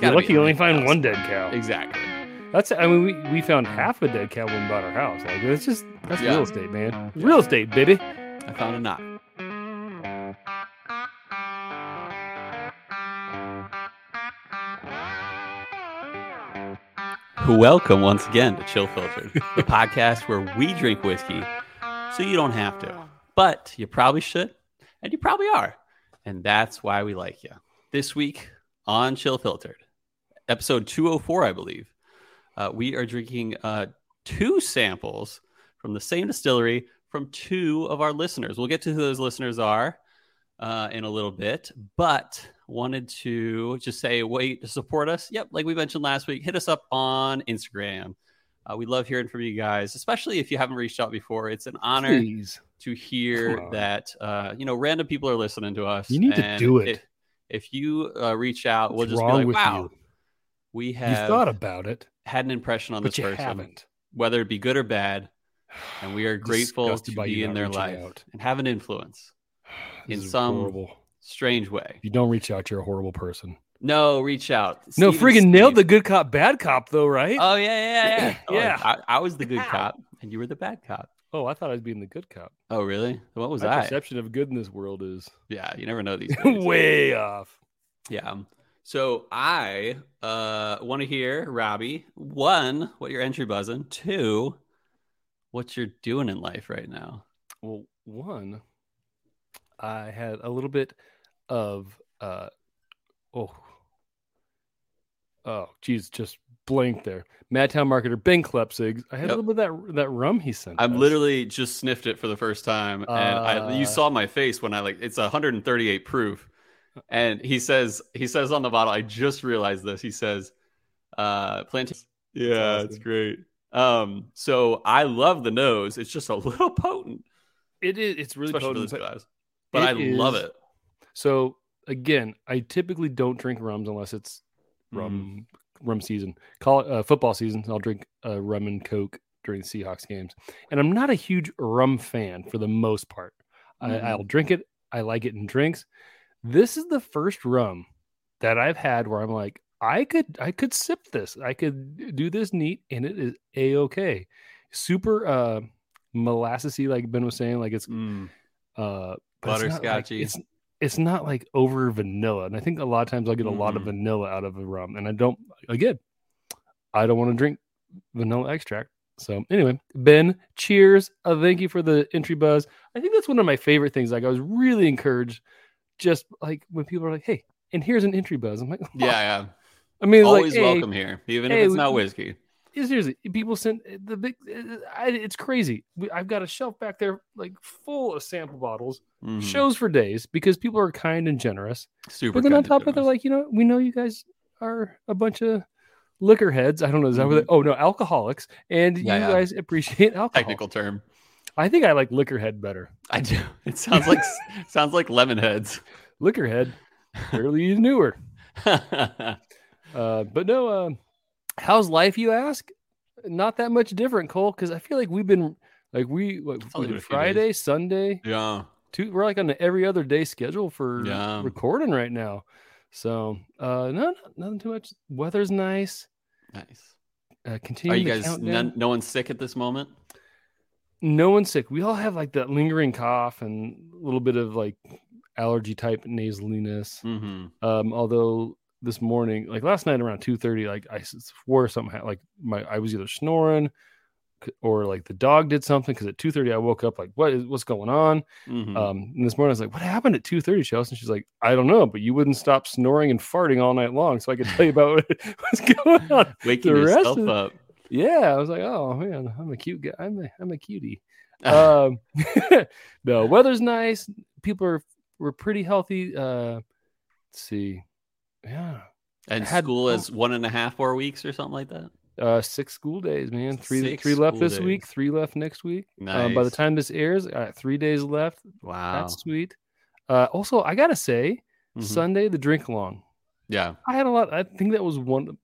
You're lucky you only find one dead cow. Exactly. That's. I mean, we found half a dead cow when we bought our house. Like it's just that's real estate, man. Real estate, baby. I found a knot. Welcome once again to Chill Filtered, the podcast where we drink whiskey so you don't have to, but you probably should, and you probably are, and that's why we like you. This week on Chill Filtered, episode 204, I believe, we are drinking two samples from the same distillery from two of our listeners. We'll get to who those listeners are in a little bit, but wanted to just say, wait, to support us. Yep. Like we mentioned last week, hit us up on Instagram. We love hearing from you guys, especially if you haven't reached out before. It's an honor to hear that, you know, random people are listening to us. You need to do it. If you reach out, we'll just be like, wow, we have thought about it, had an impression on this person, whether it be good or bad. And we are grateful to be in their life and have an influence in some strange way. If you don't reach out, you're a horrible person. No, reach out. No, friggin' nailed the good cop, bad cop, though, right? Oh, yeah. Oh, yeah. I was the good cop, and you were the bad cop. Oh, I thought I was being the good cop. Oh, really? What was My perception of good in this world is... Yeah, you never know these days. Way off. Yeah. So I want to hear, Robbie, one, what your entry buzzing, two, what you're doing in life right now. Well, one, I had a little bit... of just blank there. Madtown marketer Ben Klepsig's. I had a little bit of that rum he sent. I've literally just sniffed it for the first time, and you saw my face when I it's 138 proof, and he says on the bottle. I just realized this. He says, plantain. Yeah, awesome. It's great. So I love the nose. It's just a little potent. It is. It's really potent, but I love it. So again, I typically don't drink rums unless it's rum season. Call it football season. I'll drink rum and Coke during the Seahawks games. And I'm not a huge rum fan for the most part. Mm-hmm. I'll drink it. I like it in drinks. This is the first rum that I've had where I'm like, I could sip this. I could do this neat, and it is A-okay. Super molassesy, like Ben was saying. Like it's butterscotchy. It's not like over vanilla. And I think a lot of times I'll get a lot of vanilla out of a rum. And I don't want to drink vanilla extract. So anyway, Ben, cheers. Thank you for the entry buzz. I think that's one of my favorite things. Like I was really encouraged just like when people are like, hey, and here's an entry buzz. I'm like, oh. Yeah. I mean, always like, welcome here, even if it's not whiskey. Seriously, people sent the big. It's crazy. I've got a shelf back there, like full of sample bottles, shows for days because people are kind and generous. Super. But then on top of it, they're like, you know, we know you guys are a bunch of liquor heads. I don't know. Is that what? Oh no, alcoholics. And you guys appreciate alcohol. Technical term. I think I like liquor head better. I do. It sounds like lemon heads. Liquor head, barely newer. But no. How's life, you ask? Not that much different, Cole, because I feel like we've been Friday, Sunday. Yeah. We're like on the every other day schedule for recording right now. So no, nothing too much. Weather's nice. Nice. Continue. Are you guys no one's sick at this moment? No one's sick. We all have like that lingering cough and a little bit of like allergy type nasaliness. Mm-hmm. Although this morning, like last night around 2:30, like I swore somehow, like I was either snoring or like the dog did something. Cause at 2:30 I woke up like, what's going on? Mm-hmm. And this morning I was like, what happened at 2:30, Chelsea? And she's like, I don't know, but you wouldn't stop snoring and farting all night long. So I could tell you about what's going on. Waking yourself up. Yeah. I was like, oh man, I'm a cute guy. I'm a cutie. No, weather's nice. We're pretty healthy. Let's see. Yeah, and school is 1.5 more weeks or something like that. 6 school days, man. 3 left this week, 3 left next week. Nice. By the time this airs, I got 3 days left. Wow, that's sweet. Also, I gotta say, Sunday the drink along. Yeah, I had a lot. I think that was one.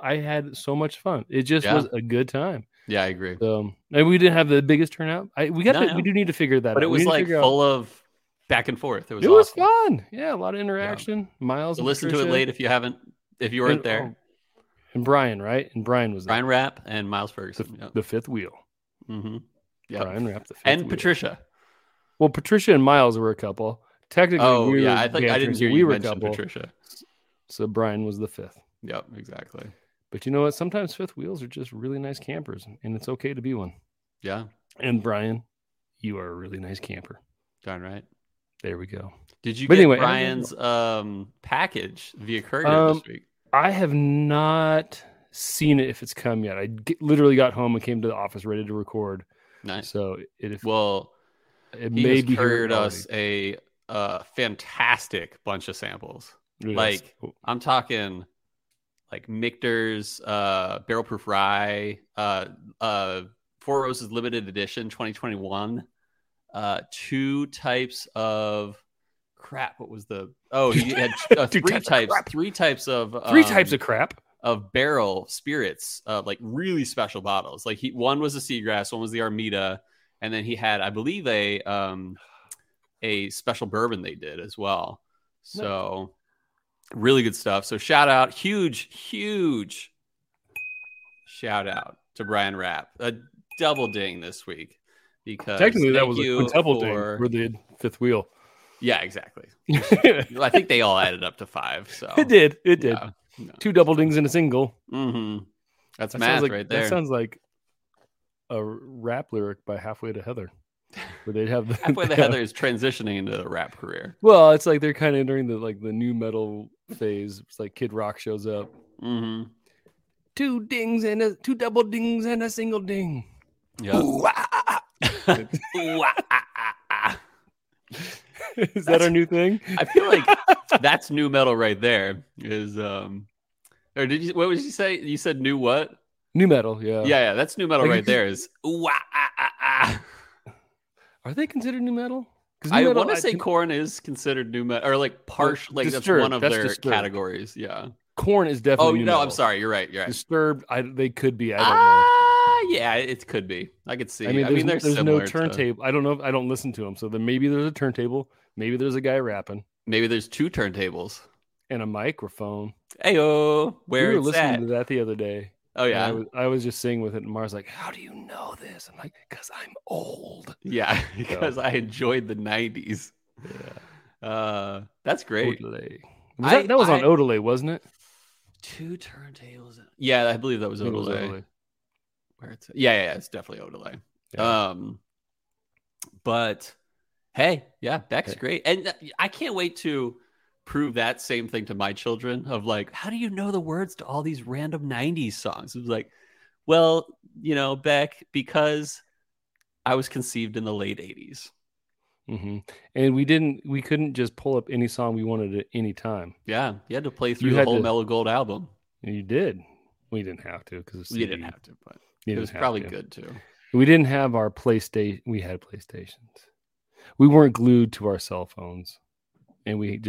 I had so much fun. It just was a good time. Yeah, I agree. And we didn't have the biggest turnout. We do need to figure that out. But it was like full of back and forth. It was awesome. Fun. Yeah, a lot of interaction. Yeah. Listen to it late if you haven't. if you weren't there. Oh, and Brian, right? And Brian was there. Brian Rapp and Miles Ferguson. The fifth wheel. Mm-hmm. Yep. Brian Rapp, the fifth wheel. And Patricia. Well, Patricia and Miles were a couple. Technically, I didn't hear you mention Patricia. So Brian was the fifth. Yep, exactly. But you know what? Sometimes fifth wheels are just really nice campers, and it's okay to be one. Yeah. And Brian, you are a really nice camper. Darn right. There we go. Did you get Brian's package via courier this week? I have not seen it if it's come yet. I literally got home and came to the office ready to record. Nice. So it may be couriered us a fantastic bunch of samples. Yes. Like I'm talking like Michter's barrel proof rye, Four Roses limited edition 2021, two types of crap. What was the he had three types of crap of barrel spirits, like really special bottles. Like one was the Seagrass, one was the Armida, and then he had, I believe, a special bourbon they did as well. So really good stuff. So shout out, huge shout out to Brian Rapp. A double ding this week, because technically that was a quintuple ding. We're the fifth wheel. Yeah, exactly. I think they all added up to five. So it did. Yeah. No. Two double dings and a single. Mm-hmm. That's math right there. That sounds like a rap lyric by Halfway to Heather. Where they'd have Halfway to Heather is transitioning into the rap career. Well, it's like they're kind of during the new metal phase. It's like Kid Rock shows up. Mm-hmm. Two double dings and a single ding. Yeah. Is that our new thing? I feel like that's new metal right there. Is or did you? What would you say? You said new what? New metal. Yeah. Yeah. That's new metal right there. Is Are they considered new metal? I want to say Korn is considered new metal, or like partial. Like that's one of their categories. Yeah. Korn is definitely new metal. I'm sorry. You're right. You're right. Disturbed. They could be. I don't know. Yeah, it could be. I could see. I mean there's no turntable. I don't know. I don't listen to them. So then maybe there's a turntable. Maybe there's a guy rapping. Maybe there's two turntables and a microphone. Hey-oh. We were listening to that the other day. Oh, yeah. I was just singing with it. And Mara's like, how do you know this? I'm like, because I'm old. Yeah, because I enjoyed the 90s. Yeah. That's great. Odelay. That was on Odelay, wasn't it? Two turntables. Yeah, I believe that was Odelay. Yeah, it's definitely Odelay. Yeah. But hey, yeah, Beck's great. And I can't wait to prove that same thing to my children of like, how do you know the words to all these random 90s songs? It was like, well, you know, Beck, because I was conceived in the late 80s. Mm-hmm. And we couldn't just pull up any song we wanted at any time. Yeah. You had to play through the whole Mellow Gold album. You did. We didn't have to, because you didn't have to, but it was probably good too. We didn't have our PlayStation. We had PlayStations. We weren't glued to our cell phones. And we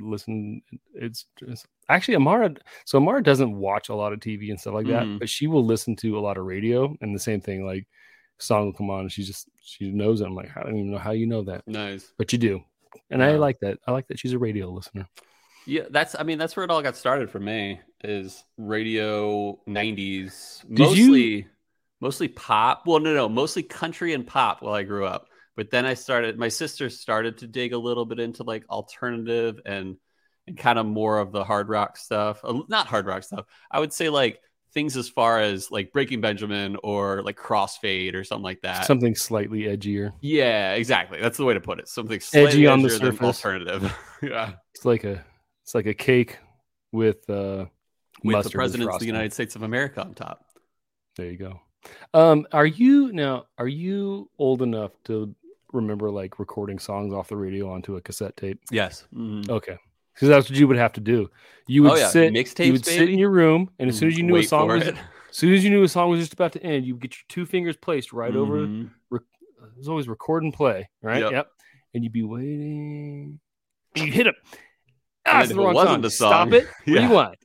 listen. It's just, actually Amara. So Amara doesn't watch a lot of TV and stuff like that, but she will listen to a lot of radio, and the same thing, like song will come on and she knows it. I'm like, I don't even know how you know that. Nice. But you do. And yeah. I like that. I like that she's a radio listener. Yeah. That's where it all got started for me, is radio 90s, mostly pop. Well, no, mostly country and pop while I grew up. But then my sister started to dig a little bit into like alternative and kind of more of the hard rock stuff. Not hard rock stuff. I would say like things as far as like Breaking Benjamin or like Crossfade or something like that. Something slightly edgier. Yeah, exactly. That's the way to put it. Something slightly edgy on the surface. Alternative. Yeah. It's like a cake with the president of the United States of America on top. There you go. Are you old enough to remember like recording songs off the radio onto a cassette tape? Yes. Mm-hmm. Okay. Because that's what you would have to do. You would sit in your room, and as soon as you knew a song was just about to end, you would get your two fingers placed right over. It was always record and play, right? Yep. And you'd be waiting. And you hit it. That's the wrong song. Stop it. Yeah. Rewind.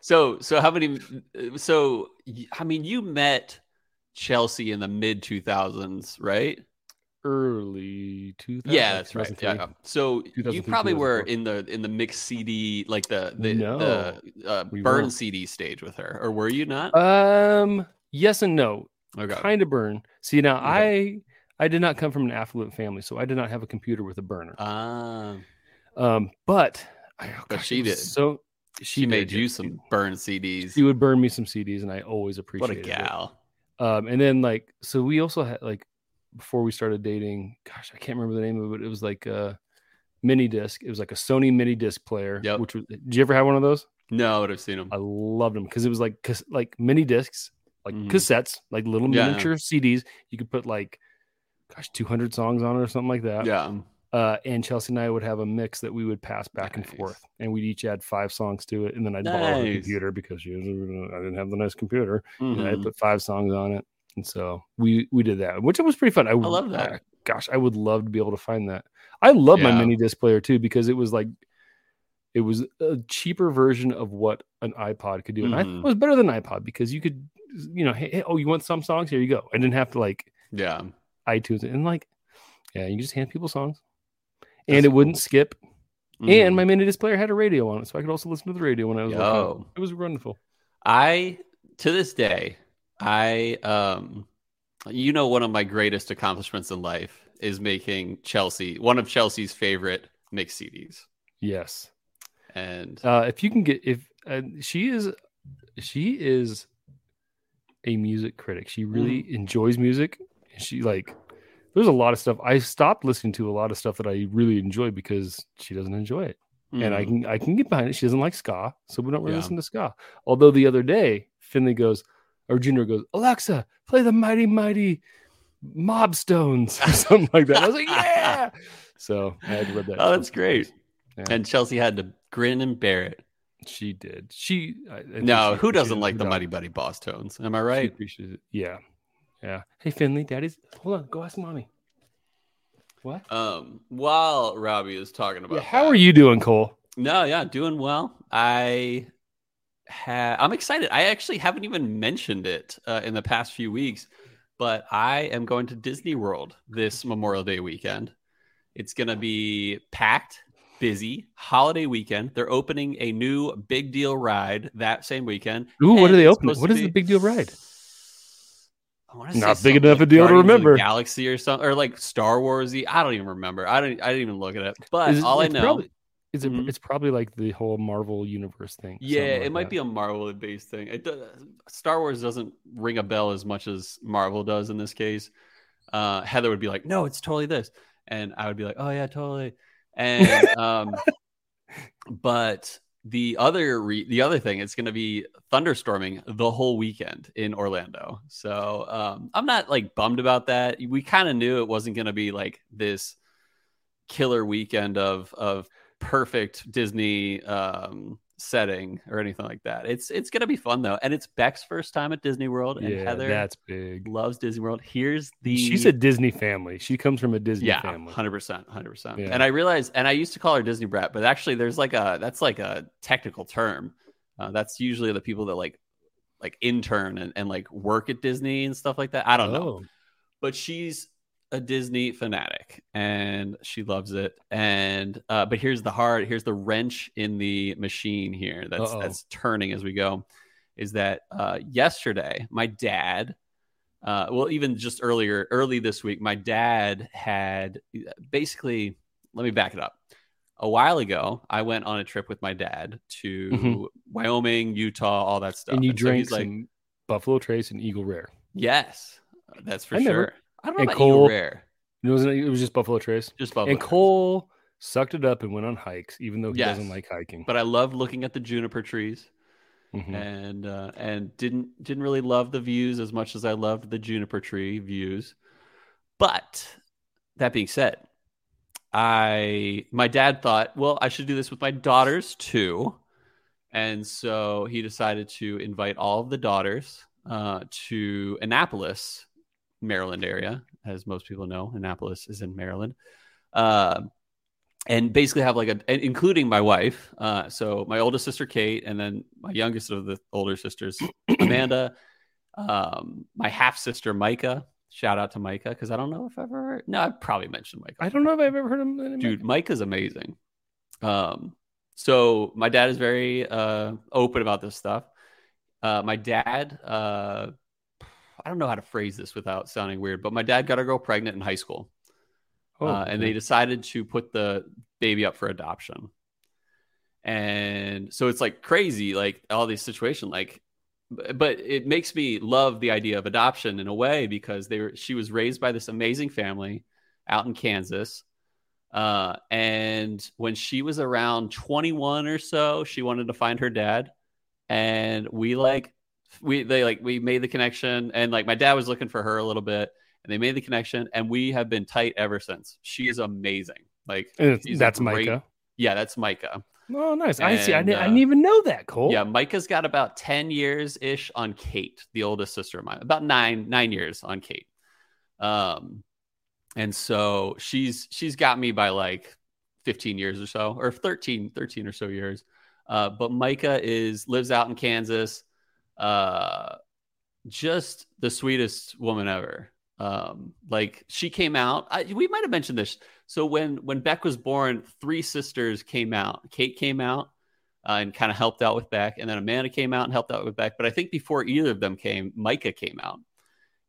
So how many? So you met Chelsea in the mid 2000s, right? early 2000. Yeah, that's right. Yeah. So you probably were in the mixed CD, like the burn CD stage with her, or were you not? Yes and no. Okay. Kind of burn. See, now okay. I did not come from an affluent family, so I did not have a computer with a burner. But she did. So she made you some burn CDs. She would burn me some CDs, and I always appreciated it. What a gal. And then so we also had before we started dating, gosh, I can't remember the name of it. It was like a mini disc. It was like a Sony mini disc player. Yep. Did you ever have one of those? No, I would have seen them. I loved them because it was like mini discs, like cassettes, like little miniature CDs. You could put 200 songs on it or something like that. Yeah. And Chelsea and I would have a mix that we would pass back and forth, and we'd each add 5 songs to it. And then I'd borrow the computer because I didn't have the nice computer. Mm-hmm. And I put 5 songs on it. And so we did that, which was pretty fun. I love that. Gosh, I would love to be able to find that. I love my mini disc player too, because it was a cheaper version of what an iPod could do. And I thought it was better than iPod because you could, hey, oh, you want some songs? Here you go. I didn't have to iTunes and you just hand people songs. And it wouldn't skip. Mm-hmm. And my mini disc player had a radio on it, so I could also listen to the radio when I was walking. It was wonderful. To this day, one of my greatest accomplishments in life is making one of Chelsea's favorite mix CDs. Yes. And if you can she is a music critic. She really enjoys music. She there's a lot of stuff. I stopped listening to a lot of stuff that I really enjoy because she doesn't enjoy it. Mm. And I can get behind it. She doesn't like ska, so we don't really listen to ska. Although the other day, Junior goes, Alexa, play the Mighty Mighty Mobstones or something like that. I was like, yeah. So I had to read that. Oh, that's great. Yeah. And Chelsea had to grin and bear it. She did. Who doesn't like the Mighty Mighty Boss Tones? Am I right? She appreciates it. Yeah. Yeah. Hey, Finley, Daddy's. Hold on. Go ask Mommy. What? While Robbie is talking about, how are you doing, Cole? No, yeah, doing well. I'm excited. I actually haven't even mentioned it in the past few weeks, but I am going to Disney World this Memorial Day weekend. It's going to be packed, busy holiday weekend. They're opening a new Big Deal ride that same weekend. Ooh, what are they opening? What is the Big Deal ride? Not big enough a deal to remember. Galaxy or something, or Star Warsy. I don't even remember. I didn't even look at it. But it's probably the whole Marvel universe thing. Yeah, it might be a Marvel-based thing. Star Wars doesn't ring a bell as much as Marvel does in this case. Heather would be like, "No, it's totally this," and I would be like, "Oh yeah, totally." And but the other thing, it's going to be thunderstorming the whole weekend in Orlando. So I'm not bummed about that. We kind of knew it wasn't going to be this killer weekend of perfect Disney setting or anything like that. It's going to be fun though, and it's Beck's first time at Disney World, and Heather, that's big, loves Disney World. She's a Disney family. She comes from a Disney family. 100%. And I realized, and I used to call her Disney brat, but actually there's that's a technical term. That's usually the people that intern and work at Disney and stuff like that. I don't know, but she's a Disney fanatic and she loves it. And but here's the wrench in the machine here that's turning as we go, is that yesterday my dad, even just early this week, my dad had basically, let me back it up. A while ago, I went on a trip with my dad to Wyoming, Utah, all that stuff. And drank some Buffalo Trace and Eagle Rare. Yes, that's for sure. I don't know about Eagle Rare. It was just Buffalo Trace. Just Buffalo. And Cole sucked it up and went on hikes, even though he doesn't like hiking. But I love looking at the juniper trees, and didn't really love the views as much as I loved the juniper tree views. But that being said, my dad thought, well, I should do this with my daughters too, and so he decided to invite all of the daughters to Annapolis, Maryland area. As most people know, Annapolis is in Maryland, and basically have including my wife, so my oldest sister Kate, and then my youngest of the older sisters Amanda, my half sister Micah, Shout out to Micah, because I don't know if I've ever heard... No, I've probably mentioned Micah. I don't know if I've ever heard of him. Dude, Micah's amazing. So my dad is very open about this stuff. My dad, I don't know how to phrase this without sounding weird, but my dad got a girl pregnant in high school. Oh, and they decided to put the baby up for adoption. And so it's like crazy, like all these situations, like, but it makes me love the idea of adoption in a way, because she was raised by this amazing family out in Kansas. And when she was around 21 or so, she wanted to find her dad. And we made the connection, and like my dad was looking for her a little bit, and they made the connection, and we have been tight ever since. She is amazing. Like that's great, Micah. Yeah, that's Micah. Oh, nice. And, I see. I didn't even know that, Cole. Yeah, Micah's got about 10 years ish on Kate, the oldest sister of mine. About nine years on Kate. And so she's got me by like 15 years or so, or 13 or so years. But Micah lives out in Kansas. Just the sweetest woman ever. Like she came out. We might have mentioned this. So when Beck was born, three sisters came out. Kate came out and kind of helped out with Beck, and then Amanda came out and helped out with Beck. But I think before either of them came, Micah came out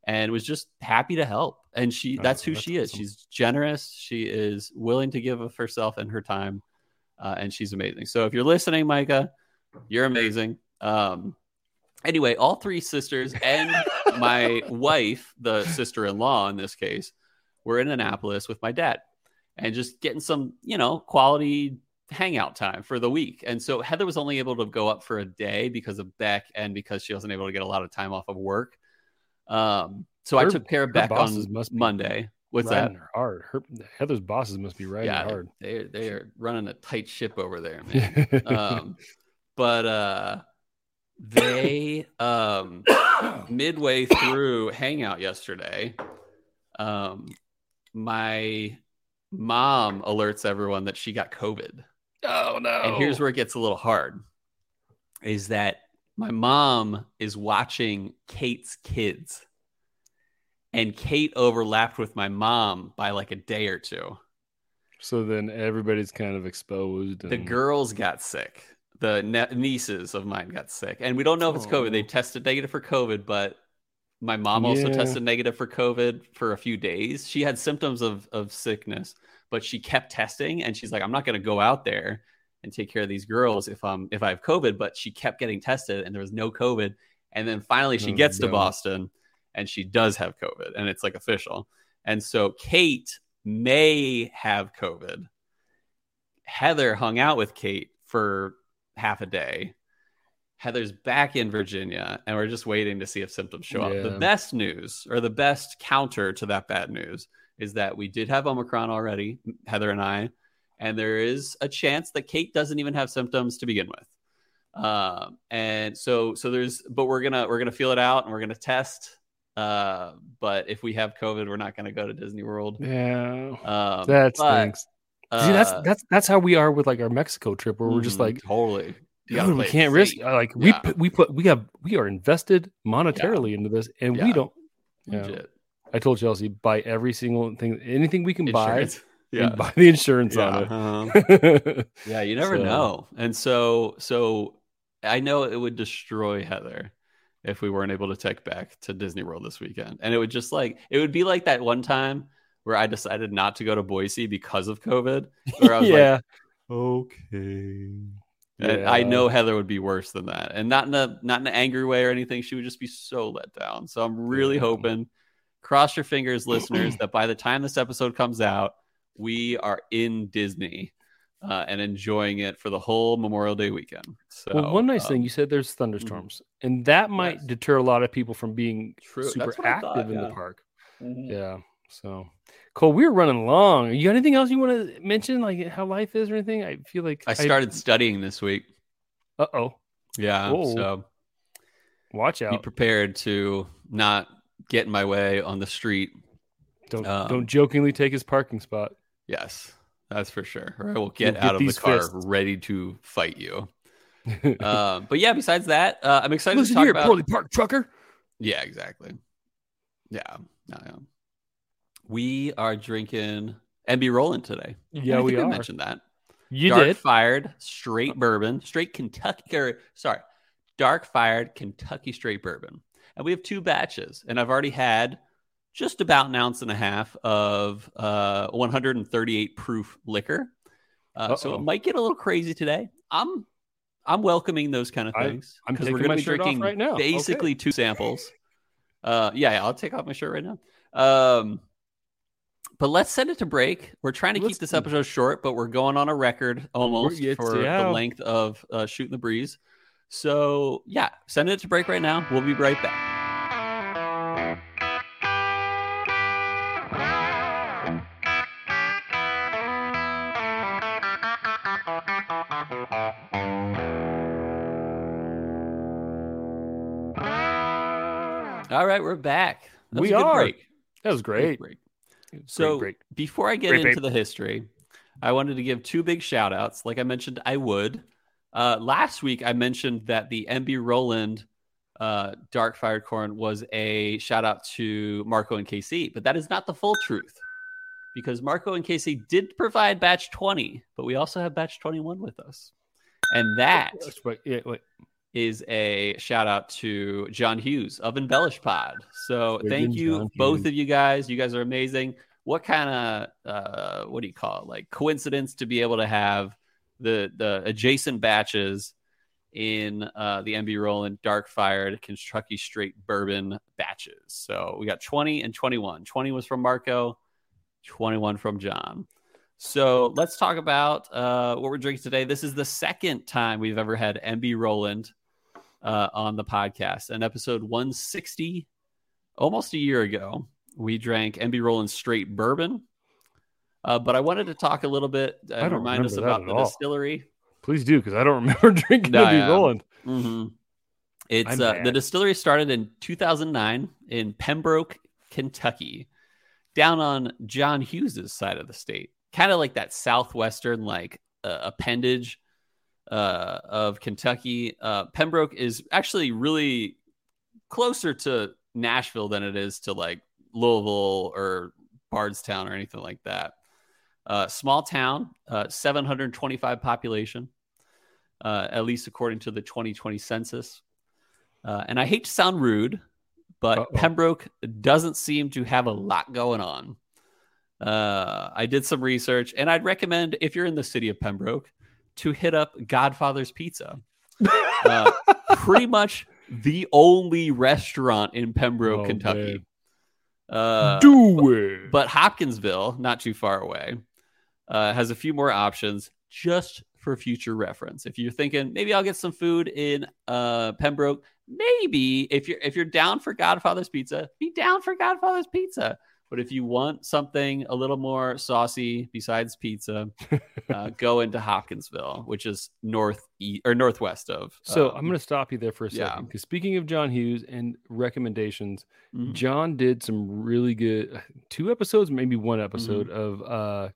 and was just happy to help. And that's who she is. Awesome. She's generous. She is willing to give of herself and her time, and she's amazing. So if you're listening, Micah, you're amazing. Anyway, all three sisters and my wife, the sister-in-law in this case, were in Annapolis with my dad and just getting some, quality hangout time for the week. And so Heather was only able to go up for a day because of Beck and because she wasn't able to get a lot of time off of work. So I took care of Beck on Monday. What's that? Hard. Heather's bosses must be riding hard. They're running a tight ship over there, man. They midway through hangout yesterday, my mom alerts everyone that she got COVID. Oh no. And here's where it gets a little hard, is that my mom is watching Kate's kids, and Kate overlapped with my mom by like a day or two. So then everybody's kind of exposed. The girls got sick. The nieces of mine got sick, and we don't know if it's COVID. They tested negative for COVID, but my mom also tested negative for COVID for a few days. She had symptoms of sickness, but she kept testing, and she's like, I'm not going to go out there and take care of these girls if I have COVID, but she kept getting tested and there was no COVID. And then finally she gets to Boston and she does have COVID, and it's like official. And so Kate may have COVID. Heather hung out with Kate for half a day. Heather's back in Virginia, and we're just waiting to see if symptoms show up. The best news, or the best counter to that bad news, is that we did have Omicron already, Heather and I, and there is a chance that Kate doesn't even have symptoms to begin with. And so there's, but we're gonna feel it out, and we're gonna test. But if we have COVID, we're not gonna go to Disney World. Yeah, that stinks. See, that's how we are with like our Mexico trip, where we're just like, totally, we can't risk. Like we are invested monetarily into this, and we don't. I told Chelsea, buy every single thing, anything we can insurance. Buy, and buy the insurance on it. You never know. And so I know it would destroy Heather if we weren't able to take back to Disney World this weekend, and it would be like that one time where I decided not to go to Boise because of COVID. Where I was like, okay. And I know Heather would be worse than that. And not in an angry way or anything. She would just be so let down. So I'm really hoping, cross your fingers, listeners, that by the time this episode comes out, we are in Disney and enjoying it for the whole Memorial Day weekend. So one nice thing, you said there's thunderstorms. And that might deter a lot of people from being super active in the park. Mm-hmm. Yeah. So, Cole, we're running long. You got anything else you want to mention, like how life is or anything? I feel like I started studying this week. Uh-oh. Yeah. Whoa. So watch out. Be prepared to not get in my way on the street. Don't jokingly take his parking spot. Yes, that's for sure. Or I will get out of the car ready to fight you. But yeah, besides that, I'm excited to talk about. Listen here, poorly parked trucker. Yeah, exactly. Yeah. I am. We are drinking M.B. Roland today. Yeah, we mentioned that. You did. Dark-fired, straight bourbon, straight Kentucky, or sorry, dark-fired Kentucky straight bourbon. And we have two batches, and I've already had just about an ounce and a half of 138 proof liquor. So it might get a little crazy today. I'm welcoming those kind of things because we're going to be drinking right now. Basically two samples. Yeah, I'll take off my shirt right now. But let's send it to break. We're trying to keep this episode short, but we're going on a record almost for the length of Shooting the Breeze. So yeah, send it to break right now. We'll be right back. All right, we're back. We are. That was great. So before I get into the history, I wanted to give two big shout outs. Like I mentioned, I would. Last week, I mentioned that the M.B. Roland Dark Fired Korn was a shout out to Marco and KC, but that is not the full truth because Marco and KC did provide batch 20, but we also have batch 21 with us. And that is a shout out to John Hughes of Embellish Pod. So thank you, both of you guys. You guys are amazing. What kind of, what do you call it? Like coincidence to be able to have the adjacent batches in the M.B. Roland Dark Fired Kentucky Straight Bourbon batches. So we got 20 and 21. 20 was from Marco, 21 from John. So let's talk about what we're drinking today. This is the second time we've ever had M.B. Roland on the podcast. In episode 160, almost a year ago, we drank M.B. Roland Straight Bourbon. But I wanted to talk a little bit and remind us about the distillery. Please do, because I don't remember drinking M.B. Roland. Mm-hmm. It's the distillery started in 2009 in Pembroke, Kentucky, down on John Hughes's side of the state, kind of like that southwestern like appendage of Kentucky. Pembroke is actually really closer to Nashville than it is to like Louisville or Bardstown or anything like that. Small town, 725 population, at least according to the 2020 census. And I hate to sound rude, but Pembroke doesn't seem to have a lot going on. I did some research, and I'd recommend if you're in the city of Pembroke to hit up Godfather's Pizza. Pretty much the only restaurant in Pembroke, Kentucky. But Hopkinsville, not too far away, has a few more options just for future reference. If you're thinking maybe I'll get some food in Pembroke, maybe if you're down for Godfather's Pizza, be down for Godfather's Pizza. But if you want something a little more saucy besides pizza, go into Hopkinsville, which is northwest of. So I'm going to stop you there for a second. Because speaking of John Hughes and recommendations, John did some really good two episodes, maybe one episode of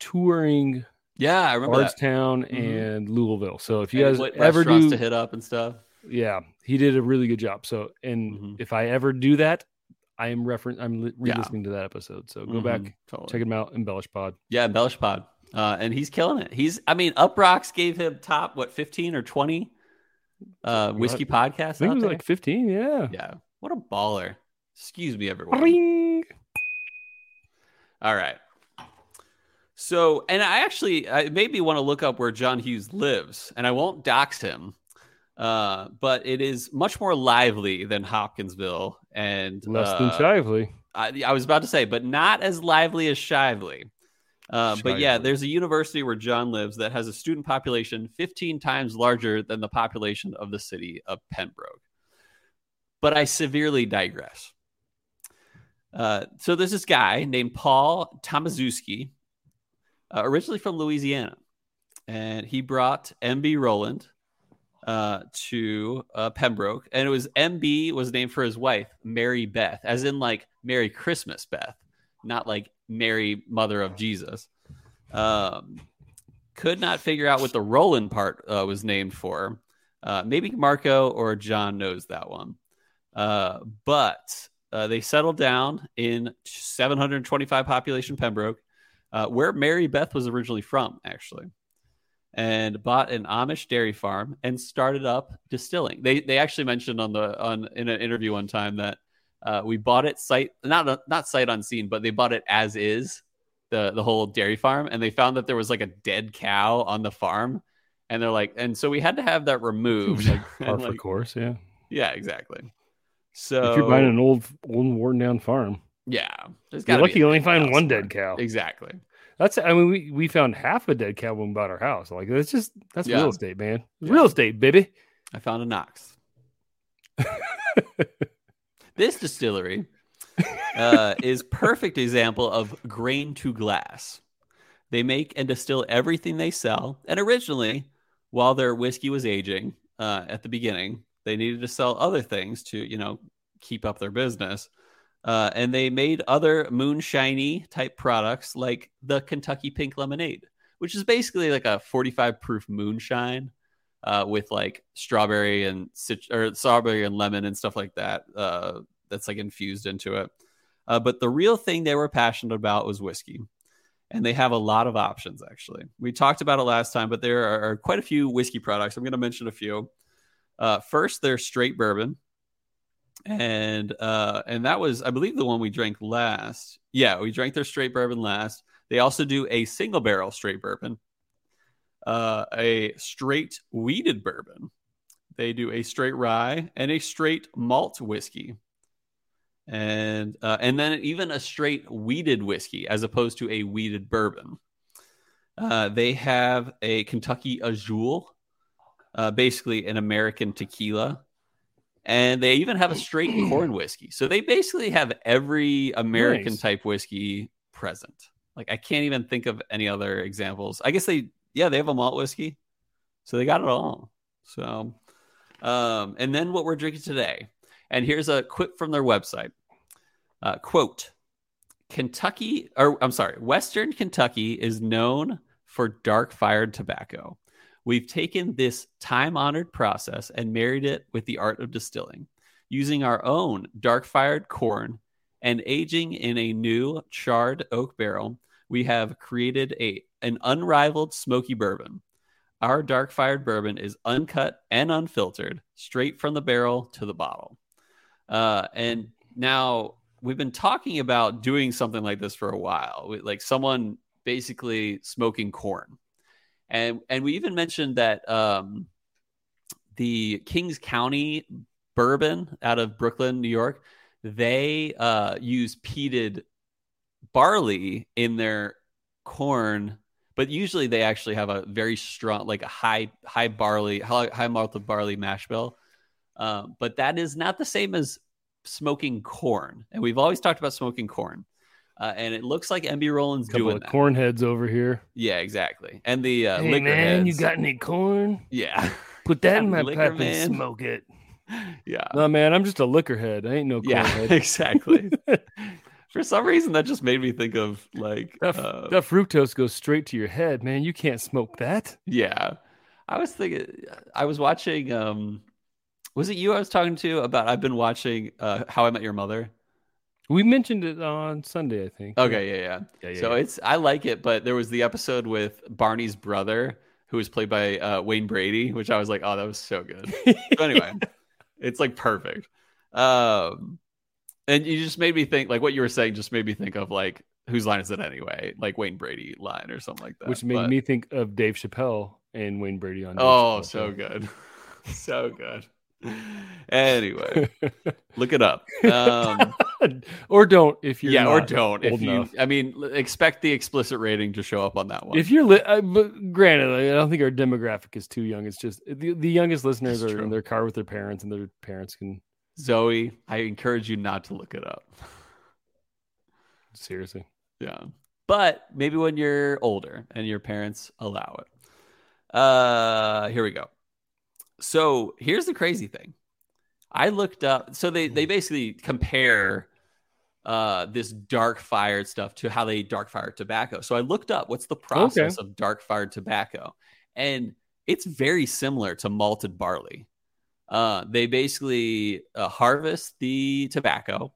touring. Yeah, I remember Bardstown and Louisville. So if you guys ever do to hit up and stuff. Yeah, he did a really good job. So and if I ever do that, I'm re-listening to that episode. So go back, check him out, Embellish Pod. Yeah, Embellish Pod. And he's killing it. Up Rocks gave him top, 15 or 20 whiskey podcasts? I think it was 15, yeah. Yeah, what a baller. Excuse me, everyone. Ring. All right. So, and I made me want to look up where John Hughes lives, and I won't dox him. But it is much more lively than Hopkinsville and less than Shively. I was about to say, but not as lively as Shively. But yeah, there's a university where John lives that has a student population 15 times larger than the population of the city of Pembroke. But I severely digress. So there's this guy named Paul Tomaszewski, originally from Louisiana, and he brought M.B. Roland to Pembroke, and it was MB was named for his wife Mary Beth, as in like Merry Christmas Beth, not like Mary Mother of Jesus. Could not figure out what the Roland part was named for. Maybe Marco or John knows that one. But They settled down in 725 population Pembroke, where Mary Beth was originally from, actually, and bought an Amish dairy farm and started up distilling. They actually mentioned in an interview one time that we bought it not sight unseen, but they bought it as is, the whole dairy farm, and they found that there was like a dead cow on the farm, and they're like, and so we had to have that removed. Of course, yeah. Yeah, exactly. So if you're buying an old worn down farm, yeah, you're lucky you only find one dead cow. Exactly. That's, I mean, we found half a dead cow when we bought our house. Like, that's real estate, man. Yeah. Real estate, baby. I found an ox. This distillery is perfect example of grain to glass. They make and distill everything they sell. And originally, while their whiskey was aging at the beginning, they needed to sell other things to, keep up their business. And they made other moonshiny type products like the Kentucky Pink Lemonade, which is basically like a 45 proof moonshine with like strawberry and lemon and stuff like that. That's like infused into it. But the real thing they were passionate about was whiskey. And they have a lot of options, actually. We talked about it last time, but there are quite a few whiskey products. I'm going to mention a few. First, there's straight bourbon. And that was, I believe, the one we drank last. Yeah, we drank their straight bourbon last. They also do a single barrel straight bourbon, a straight weeded bourbon. They do a straight rye and a straight malt whiskey. And then even a straight weeded whiskey as opposed to a weeded bourbon. They have a Kentucky Azul, basically an American tequila. And they even have a straight corn whiskey. So they basically have every American type whiskey present. Like, I can't even think of any other examples. I guess they have a malt whiskey. So they got it all. So, and then what we're drinking today. And here's a quip from their website. Quote, Western Kentucky is known for dark-fired tobacco. We've taken this time-honored process and married it with the art of distilling, using our own dark-fired corn and aging in a new charred oak barrel. We have created an unrivaled smoky bourbon. Our dark-fired bourbon is uncut and unfiltered, straight from the barrel to the bottle. And now we've been talking about doing something like this for a while, like someone basically smoking corn. And we even mentioned that the Kings County bourbon out of Brooklyn, New York, they use peated barley in their corn, but usually they actually have a very strong, like a high malted barley mash bill. But that is not the same as smoking corn. And we've always talked about smoking corn. And it looks like M.B. Roland's doing that. Corn heads over here. Yeah, exactly. And the liquor man, heads. You got any corn? Yeah. Put that in my pipe and smoke it. Yeah. No, man, I'm just a liquor head. I ain't no corn head. Exactly. For some reason, that just made me think of like... That fructose goes straight to your head, man. You can't smoke that. Yeah. I was watching... was it you I was talking to about I've been watching How I Met Your Mother? We mentioned it on Sunday, I think. Okay, yeah. So I like it, but there was the episode with Barney's brother, who was played by Wayne Brady, which I was like, oh, that was so good. So anyway, it's like perfect. And you just made me think, like what you were saying just made me think of like, whose line is it anyway? Like Wayne Brady line or something like that. Which made me think of Dave Chappelle and Wayne Brady on Dave Chappelle. So good. So good. Anyway, look it up, or don't if you're or don't if enough. You I mean, expect the explicit rating to show up on that one if you're but granted, I don't think our demographic is too young. It's just the youngest listeners are in their car with their parents, and their parents can... Zoe, I encourage you not to look it up. Seriously. Yeah, but maybe when you're older and your parents allow it. Here we go. So here's the crazy thing. I looked up. So they basically compare this dark fired stuff to how they dark fire tobacco. So I looked up what's the process of dark fired tobacco. And it's very similar to malted barley. They basically harvest the tobacco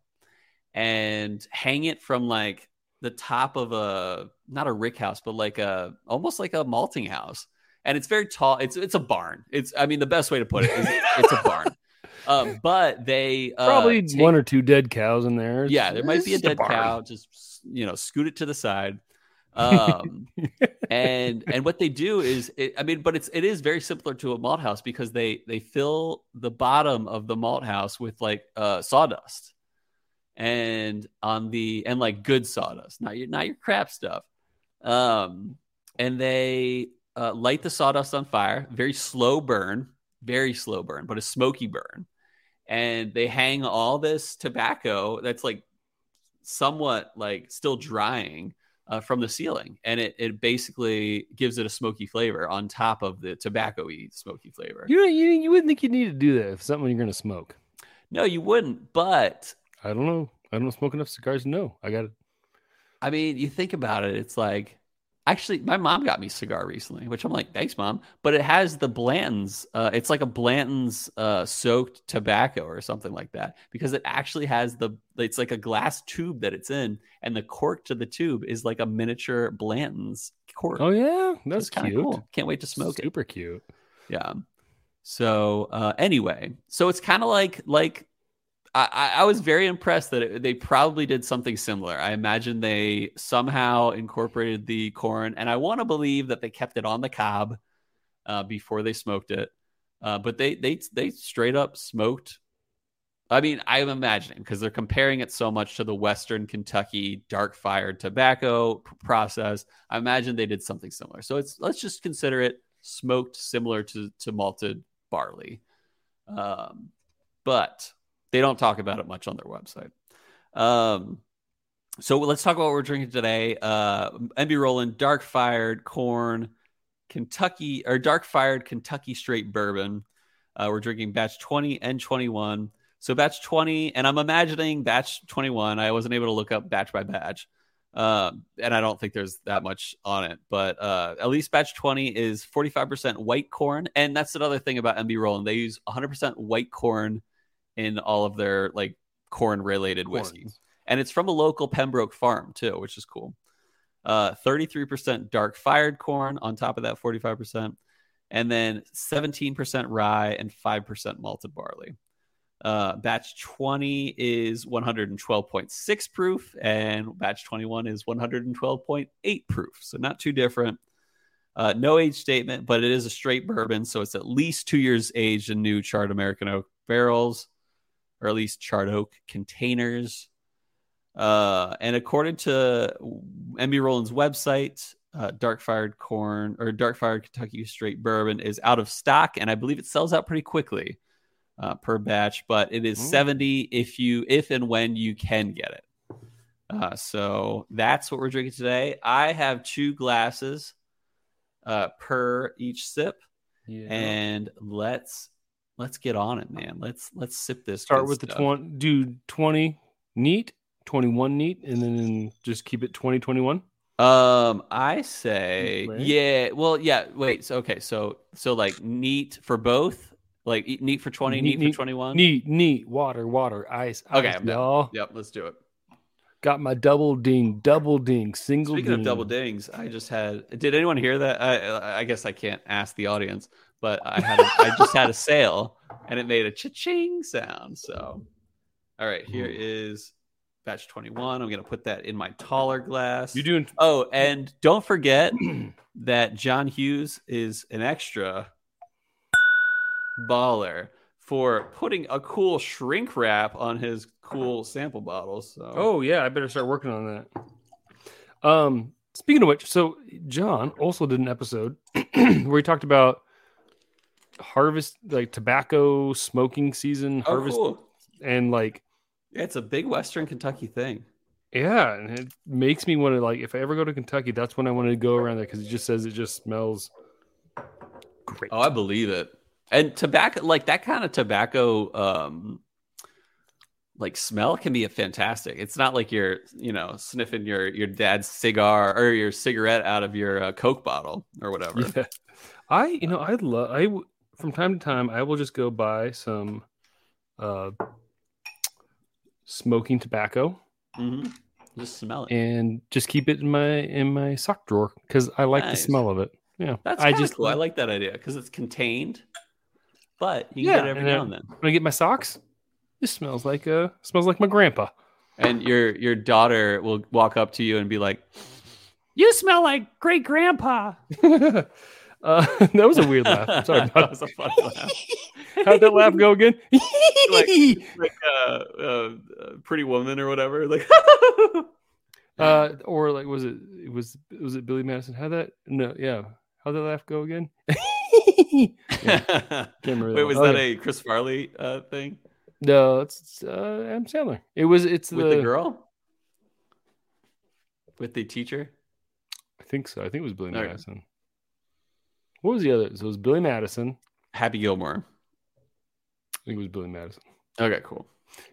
and hang it from like the top of a, not a rick house, but like a, almost like a malting house. And it's very tall. It's a barn. It's, I mean, the best way to put it is it's a barn. But they probably one or two dead cows in there. Yeah, there might be a dead cow. Just, you know, scoot it to the side. And what they do is, it is very similar to a malt house because they fill the bottom of the malt house with like sawdust, and like good sawdust, not your crap stuff. And they light the sawdust on fire. Very slow burn, but a smoky burn. And they hang all this tobacco that's like somewhat like still drying from the ceiling. And it basically gives it a smoky flavor on top of the tobacco-y smoky flavor. You wouldn't think you need to do that if something you're going to smoke. No, you wouldn't, but... I don't know. I don't smoke enough cigars to know. I got it. I mean, you think about it, it's like... Actually, my mom got me a cigar recently, which I'm like, thanks, Mom. But it has the Blanton's. It's like a Blanton's soaked tobacco or something like that, because it actually has it's like a glass tube that it's in. And the cork to the tube is like a miniature Blanton's cork. Oh, yeah. That's cute. Cool. Can't wait to smoke it. Super cute. Yeah. So anyway, so it's kind of like. I was very impressed that they probably did something similar. I imagine they somehow incorporated the corn, and I want to believe that they kept it on the cob before they smoked it. But they straight up smoked. I mean, I'm imagining because they're comparing it so much to the Western Kentucky dark fired tobacco process. I imagine they did something similar. So let's just consider it smoked similar to malted barley, but. They don't talk about it much on their website. So let's talk about what we're drinking today. M.B. Roland, dark-fired corn, Kentucky, or dark-fired Kentucky straight bourbon. We're drinking batch 20 and 21. So batch 20, and I'm imagining batch 21. I wasn't able to look up batch by batch. And I don't think there's that much on it, but at least batch 20 is 45% white corn. And that's another thing about M.B. Roland. They use 100% white corn in all of their like corn related whiskeys. And it's from a local Pembroke farm too, which is cool. 33% dark fired corn on top of that 45%, and then 17% rye and 5% malted barley. Batch 20 is 112.6 proof, and batch 21 is 112.8 proof. So not too different. No age statement, but it is a straight bourbon. So it's at least 2 years aged in new charred American oak barrels, or at least charred oak containers. And according to M.B. Roland's website, dark-fired corn or dark-fired Kentucky straight bourbon is out of stock, and I believe it sells out pretty quickly per batch. But it is 70 if and when you can get it. So that's what we're drinking today. I have 2 glasses per each sip, yeah. And let's get on it, man. Let's sip this. Start with the 20. Do 20 neat, 21 neat, and then just keep it 20, 21. I say, yeah. Well, yeah. Wait. So, okay. So like neat for both. Like neat for 20, neat for 21. Neat. Water, ice. Okay. No. Yep. Let's do it. Got my double ding, single ding. Speaking of double dings, I just had. Did anyone hear that? I guess I can't ask the audience. But I just had a sale, and it made a cha-ching sound. So, all right, here is batch 21. I'm going to put that in my taller glass. You're doing. Oh, and don't forget that John Hughes is an extra baller for putting a cool shrink wrap on his cool sample bottles. So. Oh yeah, I better start working on that. Speaking of which, so John also did an episode where he talked about harvest, like tobacco smoking season harvest. Cool. And like it's a big Western Kentucky thing, yeah, and it makes me want to, like, if I ever go to Kentucky, that's when I want to go around there, because it just says it just smells great. Oh, I believe it. And tobacco, like that kind of tobacco like smell can be a fantastic. It's not like you're, you know, sniffing your dad's cigar or your cigarette out of your Coke bottle or whatever. Yeah. From time to time, I will just go buy some smoking tobacco. Mm-hmm. Just smell it, and just keep it in my sock drawer because I like the smell of it. Yeah, that's cool. I like that idea because it's contained, but you can get it every now and then. When I get my socks, this smells like my grandpa. And your daughter will walk up to you and be like, "You smell like great grandpa." That was a weird laugh. I'm sorry, that was a fun laugh. How'd that laugh go again? like Pretty Woman or whatever. Like, or like, was it Billy Madison? How'd that laugh go again? Wait, was that a Chris Farley thing? No, it's Adam Sandler. It's with the girl, with the teacher. I think so. I think it was Billy Madison. What was the other? So it was Billy Madison. Happy Gilmore. I think it was Billy Madison. Okay, cool.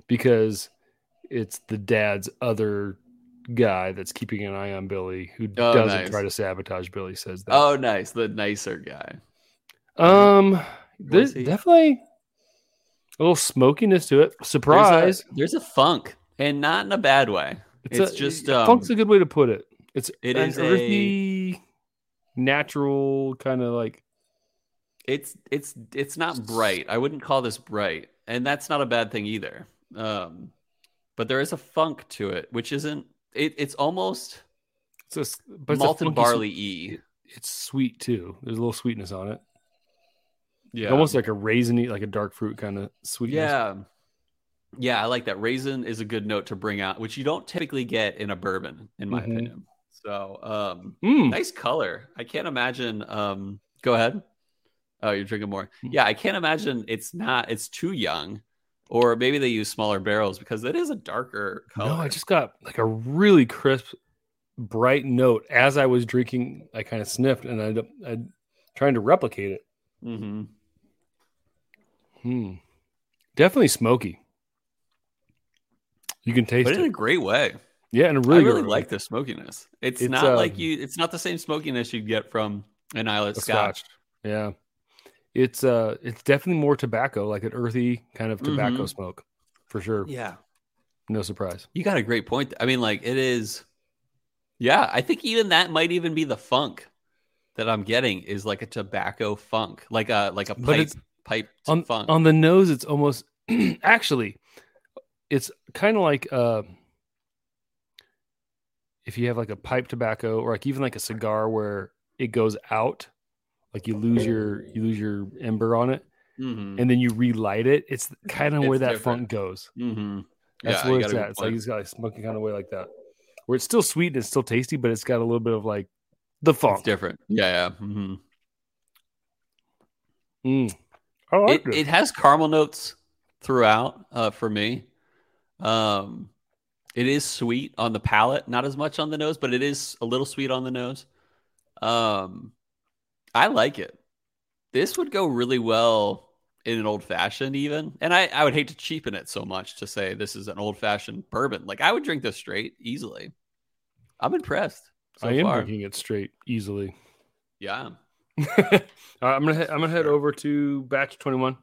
Because it's the dad's other guy that's keeping an eye on Billy who doesn't try to sabotage Billy, says that. Oh, nice. The nicer guy. There's definitely a little smokiness to it. Surprise. There's a funk, and not in a bad way. It's just funk's a good way to put it. It is earthy. Natural kind of like it's not bright. I wouldn't call this bright, and that's not a bad thing either. But there is a funk to it, which isn't it. It's almost malt and barley y. It's sweet too. There's a little sweetness on it. Yeah, almost like a raisiny, like a dark fruit kind of sweetness. Yeah, I like that. Raisin is a good note to bring out, which you don't typically get in a bourbon, in my opinion. So, nice color. I can't imagine. Go ahead. Oh, you're drinking more. Yeah, I can't imagine it's too young, or maybe they use smaller barrels because it is a darker color. No, I just got like a really crisp, bright note as I was drinking. I kind of sniffed, and I'm trying to replicate it. Definitely smoky. You can taste it in a great way. Yeah, and I really like the smokiness. It's not like you. It's not the same smokiness you'd get from an Islay Scotch. Yeah, it's definitely more tobacco, like an earthy kind of tobacco smoke, for sure. Yeah, no surprise. You got a great point. I mean, like it is. Yeah, I think even that might even be the funk that I'm getting is like a tobacco funk, like a pipe funk on the nose. It's almost actually, it's kind of like. If you have like a pipe tobacco or like even like a cigar where it goes out, like you lose your ember on it and then you relight it. It's kind of where that funk goes. Mm-hmm. That's where it's at. It's like, it's got a smoking kind of way like that where it's still sweet and it's still tasty, but it's got a little bit of like the funk. It's different. Yeah. Mm-hmm. I like it. It has caramel notes throughout for me. It is sweet on the palate, not as much on the nose, but it is a little sweet on the nose. I like it. This would go really well in an old-fashioned even. And I would hate to cheapen it so much to say this is an old-fashioned bourbon. Like, I would drink this straight easily. I'm impressed so far. I am drinking it straight easily. Yeah. I'm gonna head over to batch 21.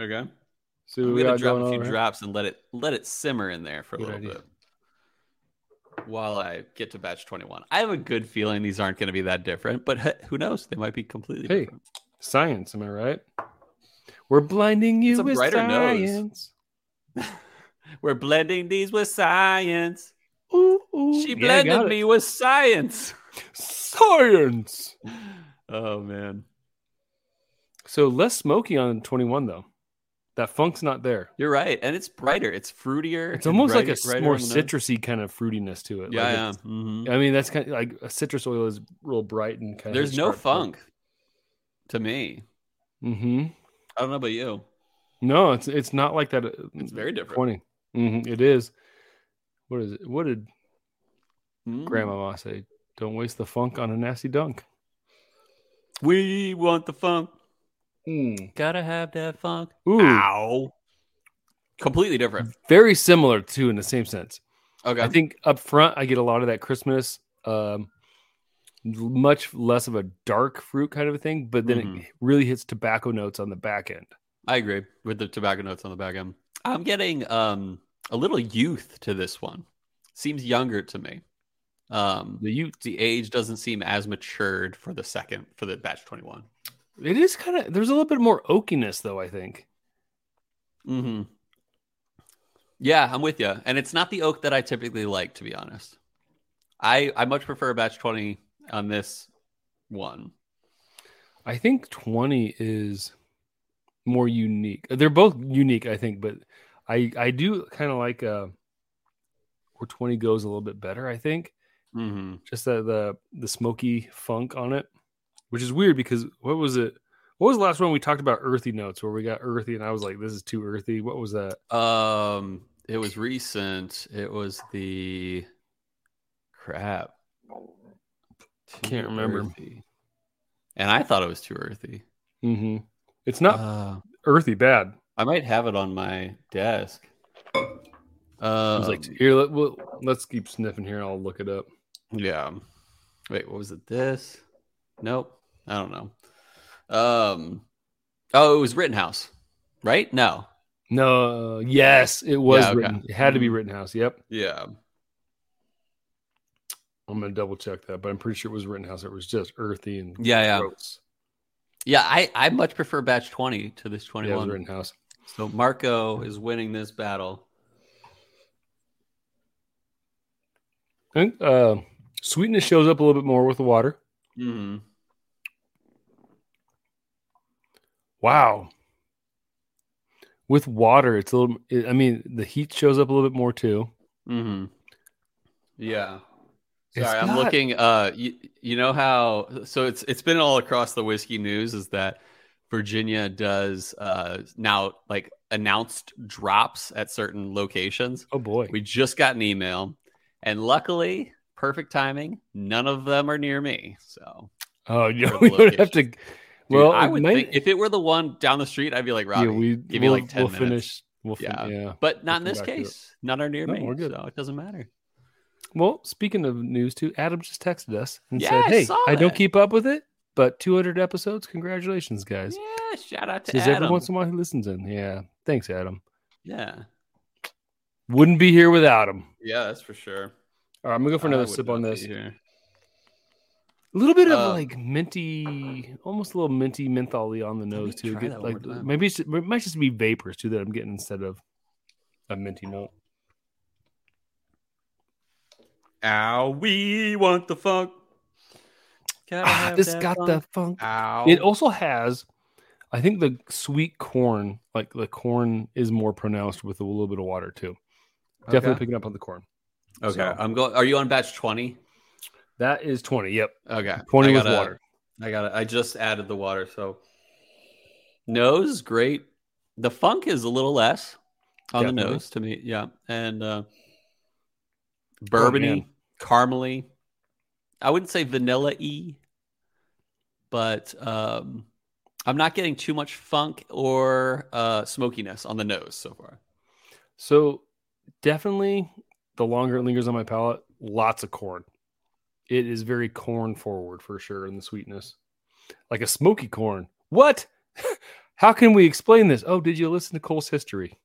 Okay. So I'm gonna drop a few drops and let it simmer in there for a little bit. While I get to batch 21, I have a good feeling these aren't going to be that different, but who knows? They might be completely different. Science, am I right? We're blinding you with science. We're blending these with science. Ooh. She blended me with science. Science. Oh, man. So less smoky on 21, though. That funk's not there. You're right. And it's brighter. It's fruitier. It's almost brighter, like a more citrusy kind of fruitiness to it. Yeah. Like I mean, that's kind of like a citrus oil is real bright and kind of. There's no funk to me. I don't know about you. No, it's not like that. It's very different. 20. It is. What is it? What did Grandma say? Don't waste the funk on a nasty dunk. We want the funk. Gotta have that funk. Ooh. Ow. Completely different. Very similar too in the same sense. Okay. I think up front I get a lot of that Christmas, much less of a dark fruit kind of a thing, but then it really hits tobacco notes on the back end. I agree with the tobacco notes on the back end. I'm getting a little youth to this one. Seems younger to me. The age doesn't seem as matured for the batch 21. It is kind of, there's a little bit more oakiness though, I think. Mm-hmm. Yeah, I'm with you. And it's not the oak that I typically like, to be honest. I much prefer batch 20 on this one. I think 20 is more unique. They're both unique, I think, but I do kind of like where 20 goes a little bit better, I think. Mm-hmm. Just the smoky funk on it, which is weird because what was the last one we talked about earthy notes where we got earthy and I was like, this is too earthy. What was that? It was recent. It was the crap. Can't remember. Earthy. And I thought it was too earthy. Mm-hmm. It's not earthy bad. I might have it on my desk. I was like, here, let's keep sniffing here. I'll look it up. Yeah. Wait, what was it? This? Nope. I don't know. It was Rittenhouse, right? No. Yes, it was. Yeah, okay. It had to be Rittenhouse. Yep. Yeah. I'm gonna double check that, but I'm pretty sure it was Rittenhouse. It was just earthy and gross. Yeah. I much prefer batch 20 to this 21. Yeah, it was Rittenhouse. So Marco is winning this battle. I think sweetness shows up a little bit more with the water. Mm-hmm. Wow. With water, it's a little. I mean, the heat shows up a little bit more too. Mm-hmm. Yeah. Sorry, I'm looking. You know how? So it's been all across the whiskey news is that Virginia does now like announced drops at certain locations. Oh boy! We just got an email. And luckily, perfect timing. None of them are near me. So, oh no, we would have to. Dude, well, I would think if it were the one down the street, I'd be like, Robbie, give me like 10 minutes. We'll finish. But not in this case. None are near me. We're good. So it doesn't matter. Well, speaking of news, too, Adam just texted us and said, "Hey, I don't keep up with it, but 200 episodes. Congratulations, guys! Yeah, shout out to Adam. Every once in a while he listens in. Yeah, thanks, Adam. Yeah." Wouldn't be here without him. Yeah, that's for sure. All right, I'm going to go for another sip on this. A little bit of like minty, almost a little minty mentholy on the nose too. Get, like, maybe it's, it might just be vapors too that I'm getting instead of a minty note. Ow, we want the funk. This got funk. The funk. Ow. It also has, I think the sweet corn, like the corn is more pronounced with a little bit of water too. Definitely picking up on the corn. Okay. So, I'm going. Are you on batch 20? That is 20. Yep. Okay. 20 with water. I got it. I just added the water. So nose, great. The funk is a little less on the nose to me. Yeah. And bourbony, caramely. I wouldn't say vanilla-y, but I'm not getting too much funk or smokiness on the nose so far. So definitely, the longer it lingers on my palate, lots of corn. It is very corn forward for sure in the sweetness. Like a smoky corn. What? How can we explain this? Oh, did you listen to Cole's history?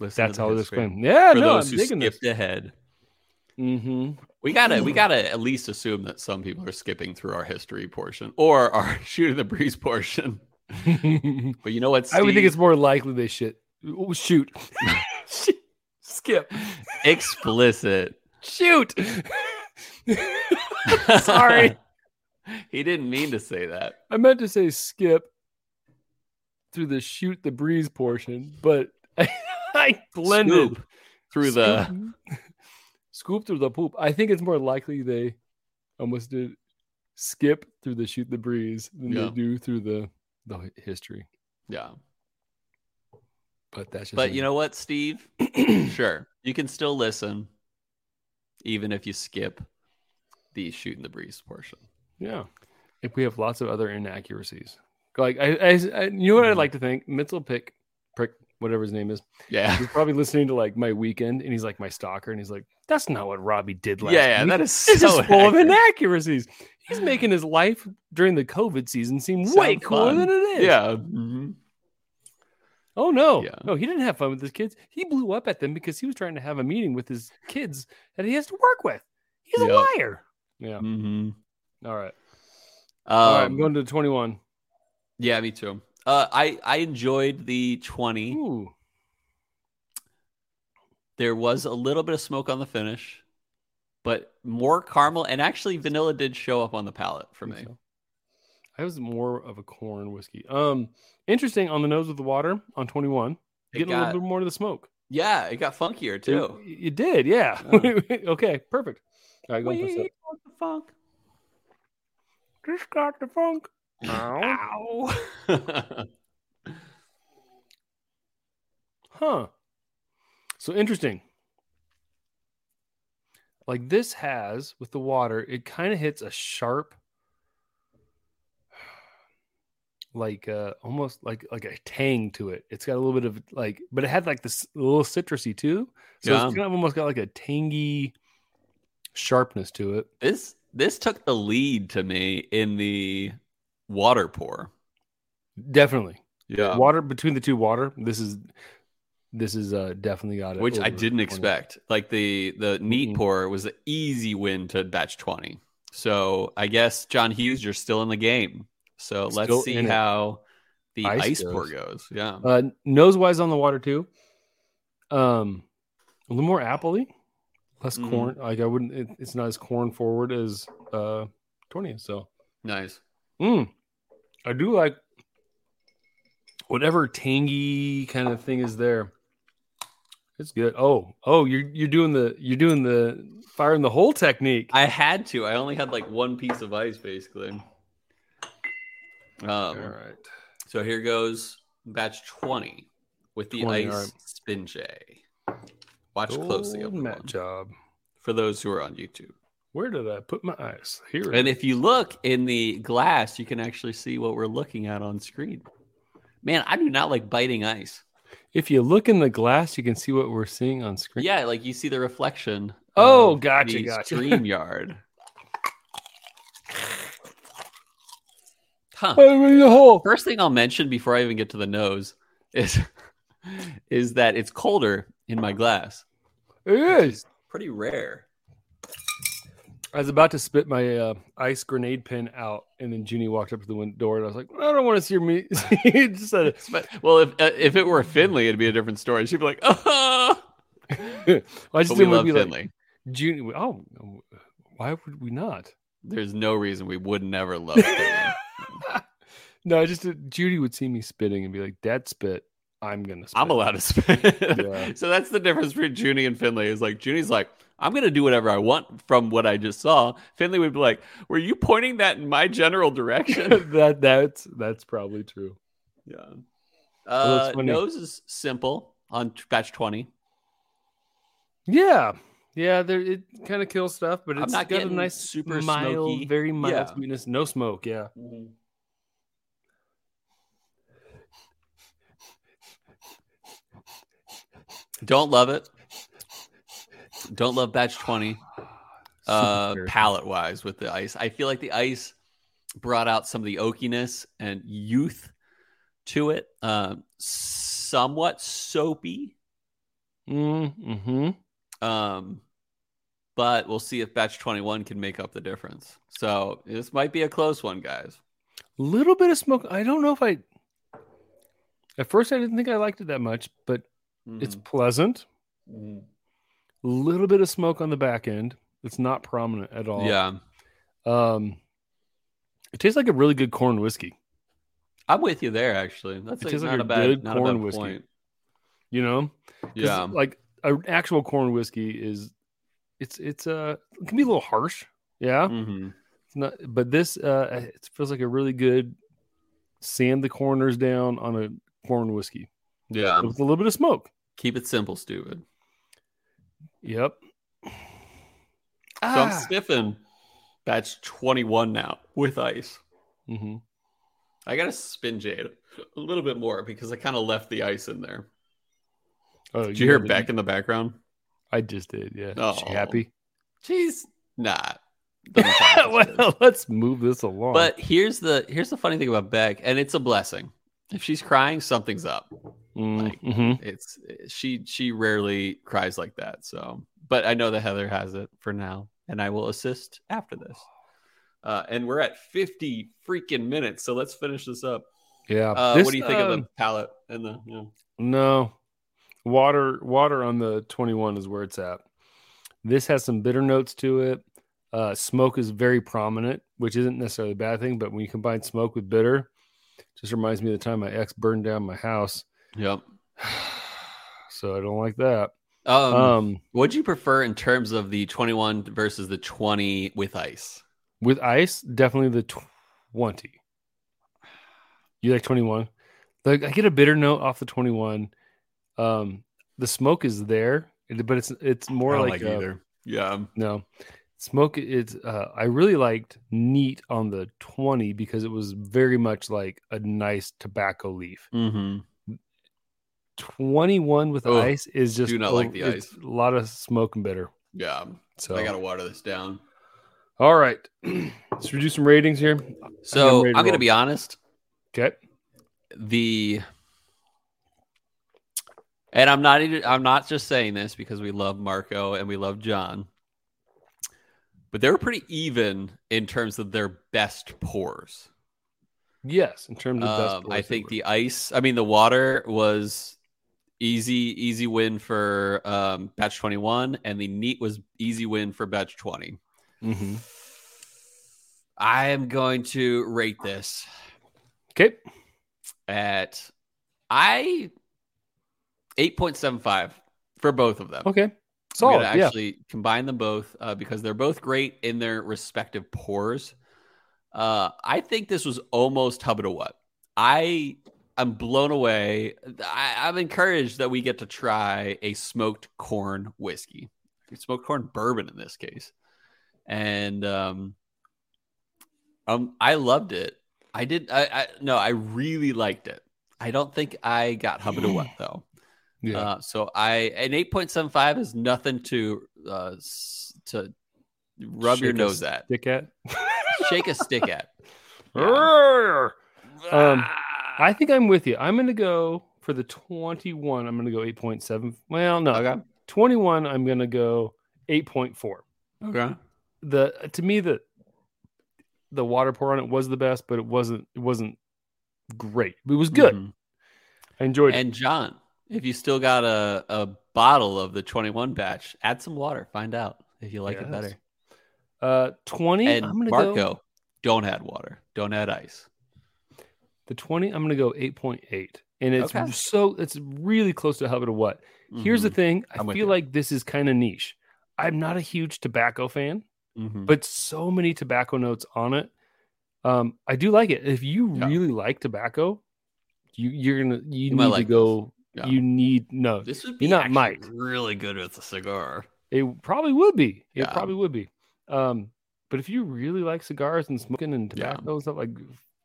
That's how it's explained. Yeah, for those who skipped ahead. Mm-hmm. We gotta at least assume that some people are skipping through our history portion or our shooting the breeze portion. But you know what, Steve? I would think it's more likely they shoot. Skip. Explicit. Shoot. Sorry. He didn't mean to say that. I meant to say skip through the shoot the breeze portion, but I blended scoop through the poop. I think it's more likely they almost did skip through the shoot the breeze than they do through the history. Yeah. But that's just you know what, Steve? Sure. You can still listen, even if you skip the shooting the breeze portion. Yeah. If we have lots of other inaccuracies. Like I you know what I'd like to think? Mitzel Prick, whatever his name is. Yeah. He's probably listening to like My Weekend and he's like my stalker, and he's like, that's not what Robbie did last week. That is so full of inaccuracies. He's making his life during the COVID season seem way cooler than it is. Yeah. Mm-hmm. Oh, no. Yeah. No, he didn't have fun with his kids. He blew up at them because he was trying to have a meeting with his kids that he has to work with. He's a liar. Yeah. Mm-hmm. All right. All right. I'm going to 21. Yeah, me too. I enjoyed the 20. Ooh. There was a little bit of smoke on the finish, but more caramel. And actually, vanilla did show up on the palate for me. So. I was more of a corn whiskey. Interesting on the nose of the water on 21. Getting a little bit more to the smoke. Yeah, it got funkier too. It did, yeah. Oh. Okay, perfect. All right, going for a sip. Got the funk. Just got the funk. Ow. Huh. So interesting. Like this has with the water, it kind of hits a sharp. Like almost like a tang to it. It's got a little bit of like, but it had like this little citrusy too. So it's kind of almost got like a tangy sharpness to it. This took the lead to me in the water pour. Definitely. Yeah. Water between the two water. This is definitely got it. Which I didn't expect. Like the neat pour was the easy win to batch 20. So I guess John Hughes, you're still in the game. So let's see how the ice pour goes. Yeah. Nose wise on the water too. A little more appley, less corn. Like I wouldn't. It's not as corn forward as 20. So nice. I do like whatever tangy kind of thing is there. It's good. Oh, you're doing the fire in the hole technique. I had to. I only had like one piece of ice basically. All right. So here goes batch 20 with the ice spinjay. Watch closely over that job for those who are on YouTube. Where did I put my ice? Here. And if you look in the glass, you can actually see what we're looking at on screen. Man, I do not like biting ice. If you look in the glass, you can see what we're seeing on screen. Yeah, like you see the reflection. Oh, gotcha. StreamYard. Huh. First thing I'll mention before I even get to the nose is that it's colder in my glass. It is pretty rare. I was about to spit my ice grenade pin out, and then Junie walked up to the door, and I was like, "I don't want to see your meat." Just said it. Well, if it were Finley, it'd be a different story. She'd be like, "Oh." Well, I just didn't want to be Finley. Like Junie. Oh, why would we not? There's no reason we would never love Finley. No, I just Judy would see me spitting and be like, "Dad spit, I'm gonna spit. I'm allowed to spit." Yeah. So that's the difference between Judy and Finley. Is like Judy's like, "I'm gonna do whatever I want from what I just saw." Finley would be like, "Were you pointing that in my general direction?" that's probably true. Yeah. Nose is simple on batch 20. Yeah. Yeah, it kind of kills stuff, but it's got a nice, super mild, smoky, very mild sweetness. No smoke, yeah. Mm-hmm. Don't love it. Don't love batch 20 palate-wise with the ice. I feel like the ice brought out some of the oakiness and youth to it. Somewhat soapy. Mm-hmm. But we'll see if batch 21 can make up the difference. So this might be a close one, guys. A little bit of smoke. I don't know if I... At first, I didn't think I liked it that much, but it's pleasant. A little bit of smoke on the back end. It's not prominent at all. Yeah. It tastes like a really good corn whiskey. I'm with you there, actually. That's like not a bad point. You know? Yeah. Like an actual corn whiskey is... It can be a little harsh, yeah. Mm-hmm. It's not, but this it feels like a really good sand the corners down on a corn whiskey, yeah, with a little bit of smoke. Keep it simple, stupid. Yep. So I'm sniffing batch 21 now with ice. Mm-hmm. I gotta spin jade a little bit more because I kind of left the ice in there. Oh, did you hear Beck in the background? I just did, yeah. Oh. She happy? She's not. Well, let's move this along. But here's the funny thing about Beck, and it's a blessing. If she's crying, something's up. Like it's she rarely cries like that. So, but I know that Heather has it for now, and I will assist after this. And we're at 50 freaking minutes, so let's finish this up. Yeah. What do you think of the palette and the? You know? No, water on the 21 is where it's at. This has some bitter notes to it. Smoke is very prominent, which isn't necessarily a bad thing, but when you combine smoke with bitter, just reminds me of the time my ex burned down my house. Yep. So I don't like that. What'd you prefer in terms of the 21 versus the 20 with ice? With ice, definitely the 20. You like 21? Like, I get a bitter note off the 21. The smoke is there, but it's more I don't like either. Yeah. No. Smoke is I really liked neat on the 20 because it was very much like a nice tobacco leaf. 21 with ice is just do not like the ice. A lot of smoke and bitter. Yeah. So I gotta water this down. All right. Let's do some ratings here. So I'm gonna be honest. Okay. And I'm not just saying this because we love Marco and we love John. But they were pretty even in terms of their best pours. Yes, in terms of best pours. I think the water was easy win for batch 21, and the neat was easy win for batch 20. Mm-hmm. I am going to rate this. Okay. At 8.75 for both of them. Okay. So I'm going to actually combine them both because they're both great in their respective pours. I think this was almost hub it a what. I'm blown away. I'm encouraged that we get to try a smoked corn whiskey. Smoked corn bourbon in this case. And I loved it. I really liked it. I don't think I got hub it a what though. Yeah. So an 8.75 is nothing to rub your nose at. Shake a stick at. Yeah. I think I'm with you. I'm going to go for the 21. I'm going to go 8.7. Well, no, I got 21. I'm going to go 8.4. Okay. To me the water pour on it was the best, but it wasn't great. It was good. Mm-hmm. I enjoyed it. And John, if you still got a bottle of the 21 batch, add some water. Find out if you like it better. 20. And I'm gonna go... don't add water. Don't add ice. The 20, I'm going to go 8.8. And it's it's really close to hub it a what. Mm-hmm. Here's the thing. I feel like this is kind of niche. I'm not a huge tobacco fan, but so many tobacco notes on it. I do like it. If you really like tobacco, you need to go... Yeah. This would be not Mike. Really good with a cigar. It probably would be. It probably would be. But if you really like cigars and smoking and tobacco and stuff, like,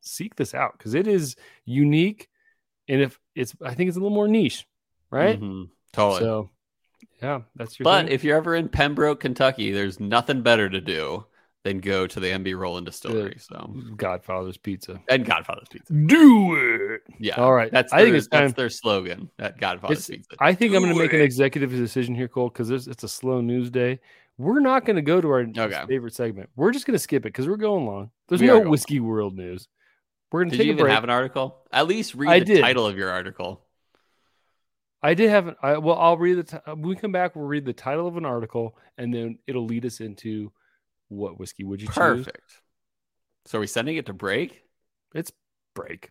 seek this out because it is unique. And I think it's a little more niche, right? Mm-hmm. Totally. So, that's your. But if you're ever in Pembroke, Kentucky, there's nothing better to do than go to the M.B. Roland Distillery. So Godfather's Pizza. Do it. Yeah. All right. I think that's their slogan at Godfather's Pizza. I think I'm going to make an executive decision here, Cole, because it's a slow news day. We're not going to go to our favorite segment. We're just going to skip it because we're going long. There's no Whiskey World news. We're going to take a break. Did you even have an article? At least read the title of your article. I did have I'll read when we come back, we'll read the title of an article, and then it'll lead us into... what whiskey would you choose? Perfect. So are we sending it to break? It's break.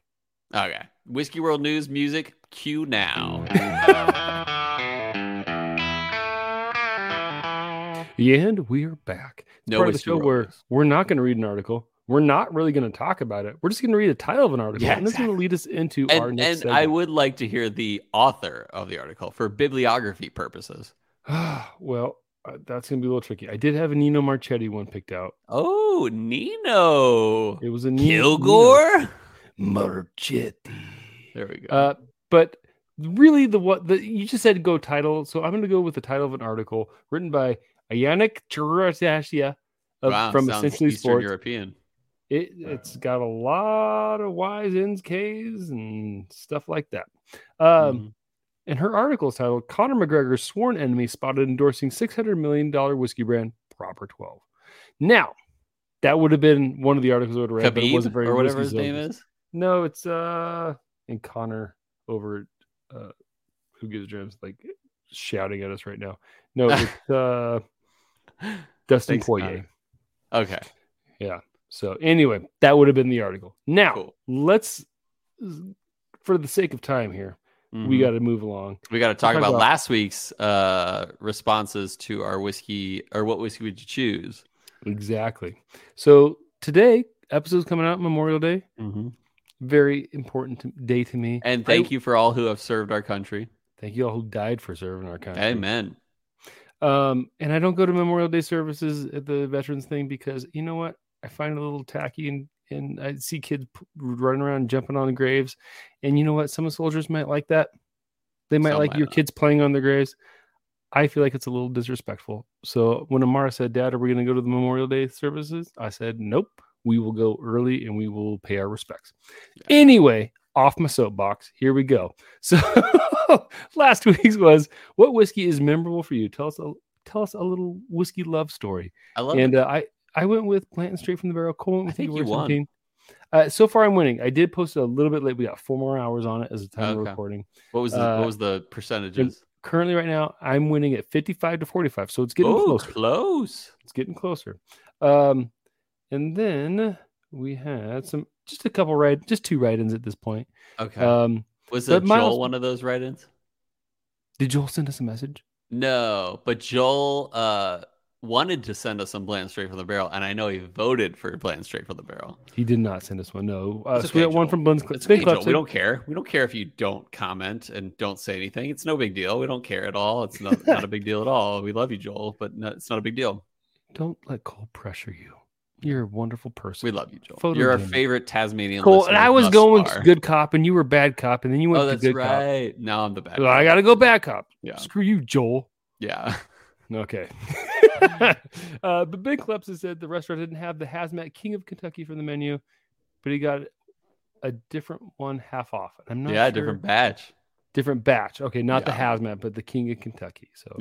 Okay. Whiskey World news, music, cue now. And we are back. Part of the show where we're not going to read an article. We're not really going to talk about it. We're just going to read the title of an article. Yeah, and that's going to lead us into our next segment. I would like to hear the author of the article for bibliography purposes. Well... that's going to be a little tricky. I did have a Nino Marchetti one picked out. Oh, Nino. It was a Nino. Kilgore? Marchetti. There we go. But really, you just said go title. So I'm going to go with the title of an article written by Yannick Churashia from Essentially Sports. Eastern European. It's got a lot of Y's, N's, K's, and stuff like that. And her article is titled, Conor McGregor's Sworn Enemy Spotted Endorsing $600 Million Whiskey Brand, Proper 12. Now, that would have been one of the articles I would have read, Khabib, but it wasn't very or whatever his name is? No, it's and Conor over at Who Gives a Drams, like shouting at us right now. No, it's Dustin Poirier. Connor. Okay. Yeah. So anyway, that would have been the article. Now, cool. Let's, for the sake of time here, we got to move along. We got to talk about last week's responses to our whiskey, or what whiskey would you choose? Exactly. So today, episode's coming out Memorial Day. Mm-hmm. Very important day to me. And thank you for all who have served our country. Thank you all who died for serving our country. Amen. And I don't go to Memorial Day services at the veterans thing because, you know what? I find it a little tacky, and I see kids running around jumping on the graves. And you know what? Some soldiers might like that. They might like your kids playing on their graves. I feel like it's a little disrespectful. So when Amara said, Dad, are we going to go to the Memorial Day services? I said, nope, we will go early and we will pay our respects. Yeah. Anyway, off my soapbox. Here we go. So last week's was, what whiskey is memorable for you? Tell us a little whiskey love story. I love it. I went with Blanton straight from the barrel. Cole, I think you won. So far, I'm winning. I did post it a little bit late. We got 4 more hours on it as the time of recording. What was the percentages? Currently, right now, I'm winning at 55-45. So it's getting closer. Close. It's getting closer. And then we had just two write-ins at this point. Okay. Was Joel one of those write-ins? Did Joel send us a message? No, but Joel wanted to send us some Blanton straight from the barrel, and I know he voted for Blanton straight from the barrel. He did not send us one. No, so we got one from Blanton's. We don't care. We don't care if you don't comment and don't say anything. It's no big deal. We don't care at all. It's not a big deal at all. We love you, Joel, but no, it's not a big deal. Don't let Cole pressure you. You're a wonderful person. We love you, Joel. You're our favorite Tasmanian. Cole, and I was going good cop, and you were bad cop, and then you went to good cop. That's right. Now I'm the bad cop. I got to go bad cop. Yeah. Screw you, Joel. Yeah. Okay. But Big Klepsa said the restaurant didn't have the Hazmat King of Kentucky from the menu, but he got a different one half off. I'm not sure. Different batch. Okay, not the Hazmat, but the King of Kentucky. So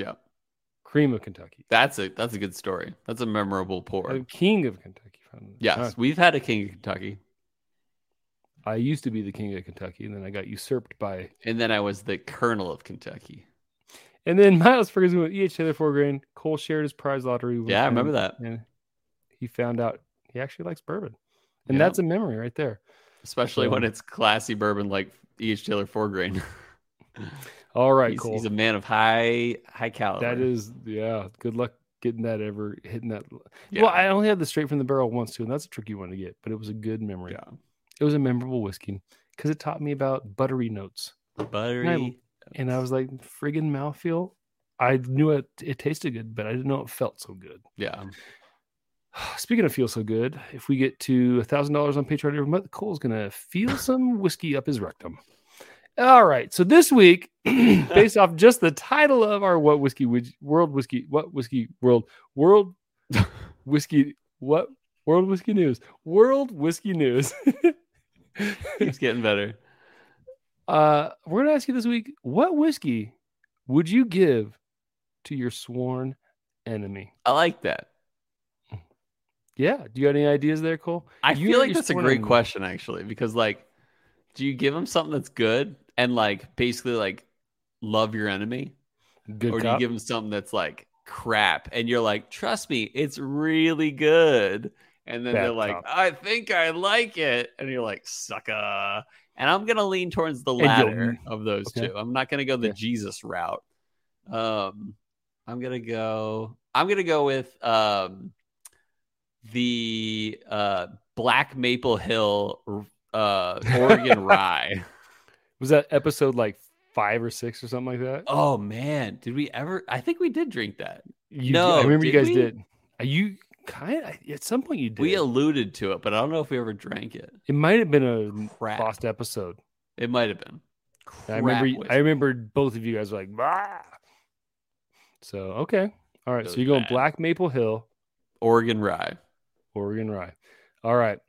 Cream of Kentucky. That's a good story. That's a memorable pour. The King of Kentucky. We've had a King of Kentucky. I used to be the King of Kentucky, and then I got usurped by. And then I was the Colonel of Kentucky. And then Miles Ferguson went EH Heather $4,000. Cole shared his prize lottery. I remember that. And he found out he actually likes bourbon. And that's a memory right there. Especially when it's classy bourbon like EH Taylor $4,000. All right, Cole. He's a man of high caliber. That is, good luck getting that ever, hitting that. Yeah. Well, I only had the straight from the barrel once, too, and that's a tricky one to get, but it was a good memory. Yeah. It was a memorable whiskey because it taught me about buttery notes. And I was like, friggin' mouthfeel. I knew it tasted good, but I didn't know it felt so good. Yeah. Speaking of feel so good, if we get to $1,000 on Patreon every month, Cole's going to feel some whiskey up his rectum. All right. So this week, based off just the title of our World Whiskey News. World Whiskey News. Keeps getting better. We're gonna ask you this week, what whiskey would you give to your sworn enemy? I like that. Yeah. Do you have any ideas there, Cole? I feel like that's a great question, actually, because like, do you give them something that's good and like basically like love your enemy? Good. Or do you give them something that's like crap and you're like, trust me, it's really good. And then they're like, I think I like it. And you're like, sucker. And I'm going to lean towards the latter of those two. I'm not going to go the Jesus route. I'm going to go with the Black Maple Hill Oregon Rye. Was that episode like 5 or 6 or something like that? Oh, man. Did we ever? I think we did drink that. I remember you guys did. Are you... Kind of, at some point you did. We alluded to it, but I don't know if we ever drank it. It might have been a lost episode. It might have been. I remember both of you guys were like, bah! So okay, all right. So you're going Black Maple Hill, Oregon Rye. All right.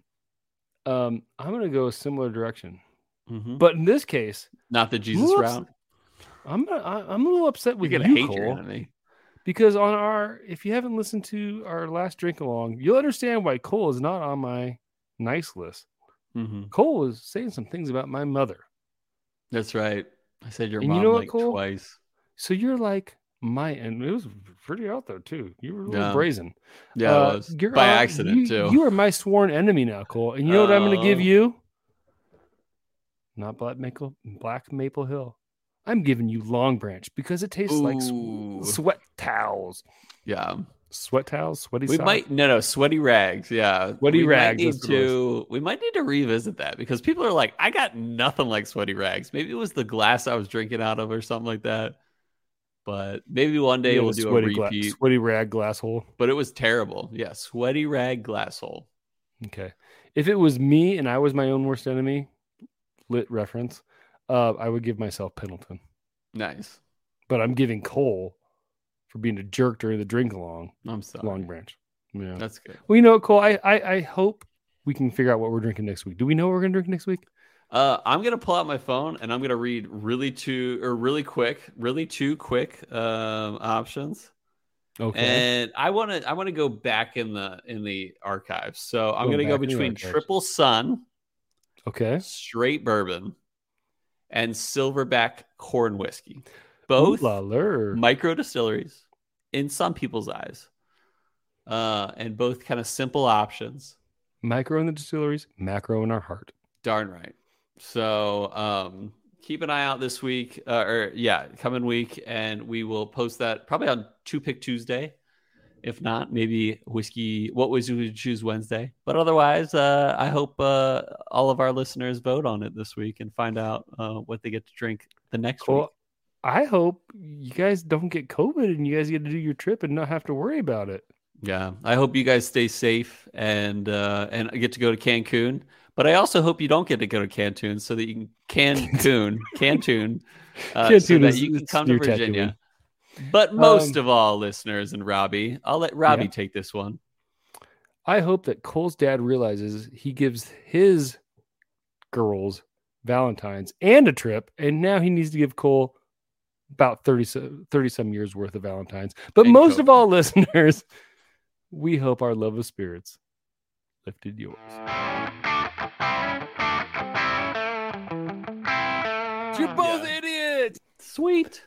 I'm going to go a similar direction. Mm-hmm. But in this case, not the Jesus route. I'm a little upset with you, Cole, because on our, if you haven't listened to our last drink along, you'll understand why Cole is not on my nice list. Mm-hmm. Cole was saying some things about my mother. That's right. I said your mom, you know, like what, twice. So you're like my, and it was pretty out there too. You were a little brazen. Yeah, it was. By accident too. You are my sworn enemy now, Cole. And you know what I'm going to give you? Not Black Maple Hill. I'm giving you Long Branch because it tastes like sweat towels. Yeah. Sweat towels, sweaty socks. Sweaty rags. Yeah. Sweaty rags. We might need to revisit that because people are like, I got nothing like sweaty rags. Maybe it was the glass I was drinking out of or something like that. But maybe one day we'll do a repeat. Sweaty rag glass hole. But it was terrible. Yeah. Sweaty rag glass hole. Okay. If it was me and I was my own worst enemy, lit reference, I would give myself Pendleton. Nice. But I'm giving Cole, for being a jerk during the drink along, I'm sorry, Long Branch. Yeah. That's good. Well, you know, Cole, I hope we can figure out what we're drinking next week. Do we know what we're going to drink next week? I'm going to pull out my phone and I'm going to read really two quick options. Okay. And I want to go back in the archives. So I'm going to go between Triple Sun, okay, straight bourbon, and Silverback corn whiskey. Both micro distilleries in some people's eyes, and both kind of simple options. Micro in the distilleries, macro in our heart. Darn right. So keep an eye out this week, coming week, and we will post that probably on Two Pick Tuesday. If not, maybe what whiskey would you choose Wednesday? But otherwise, I hope all of our listeners vote on it this week and find out what they get to drink the next week. I hope you guys don't get COVID and you guys get to do your trip and not have to worry about it. Yeah. I hope you guys stay safe and get to go to Cancun. But I also hope you don't get to go to Cancun so that you can so that you can come to Virginia. But most of all, listeners and Robbie, I'll let Robbie take this one. I hope that Cole's dad realizes he gives his girls Valentine's and a trip, and now he needs to give Cole about 30 some years worth of Valentine's. But and most of all, listeners, we hope our love of spirits lifted yours. You're both idiots. Sweet.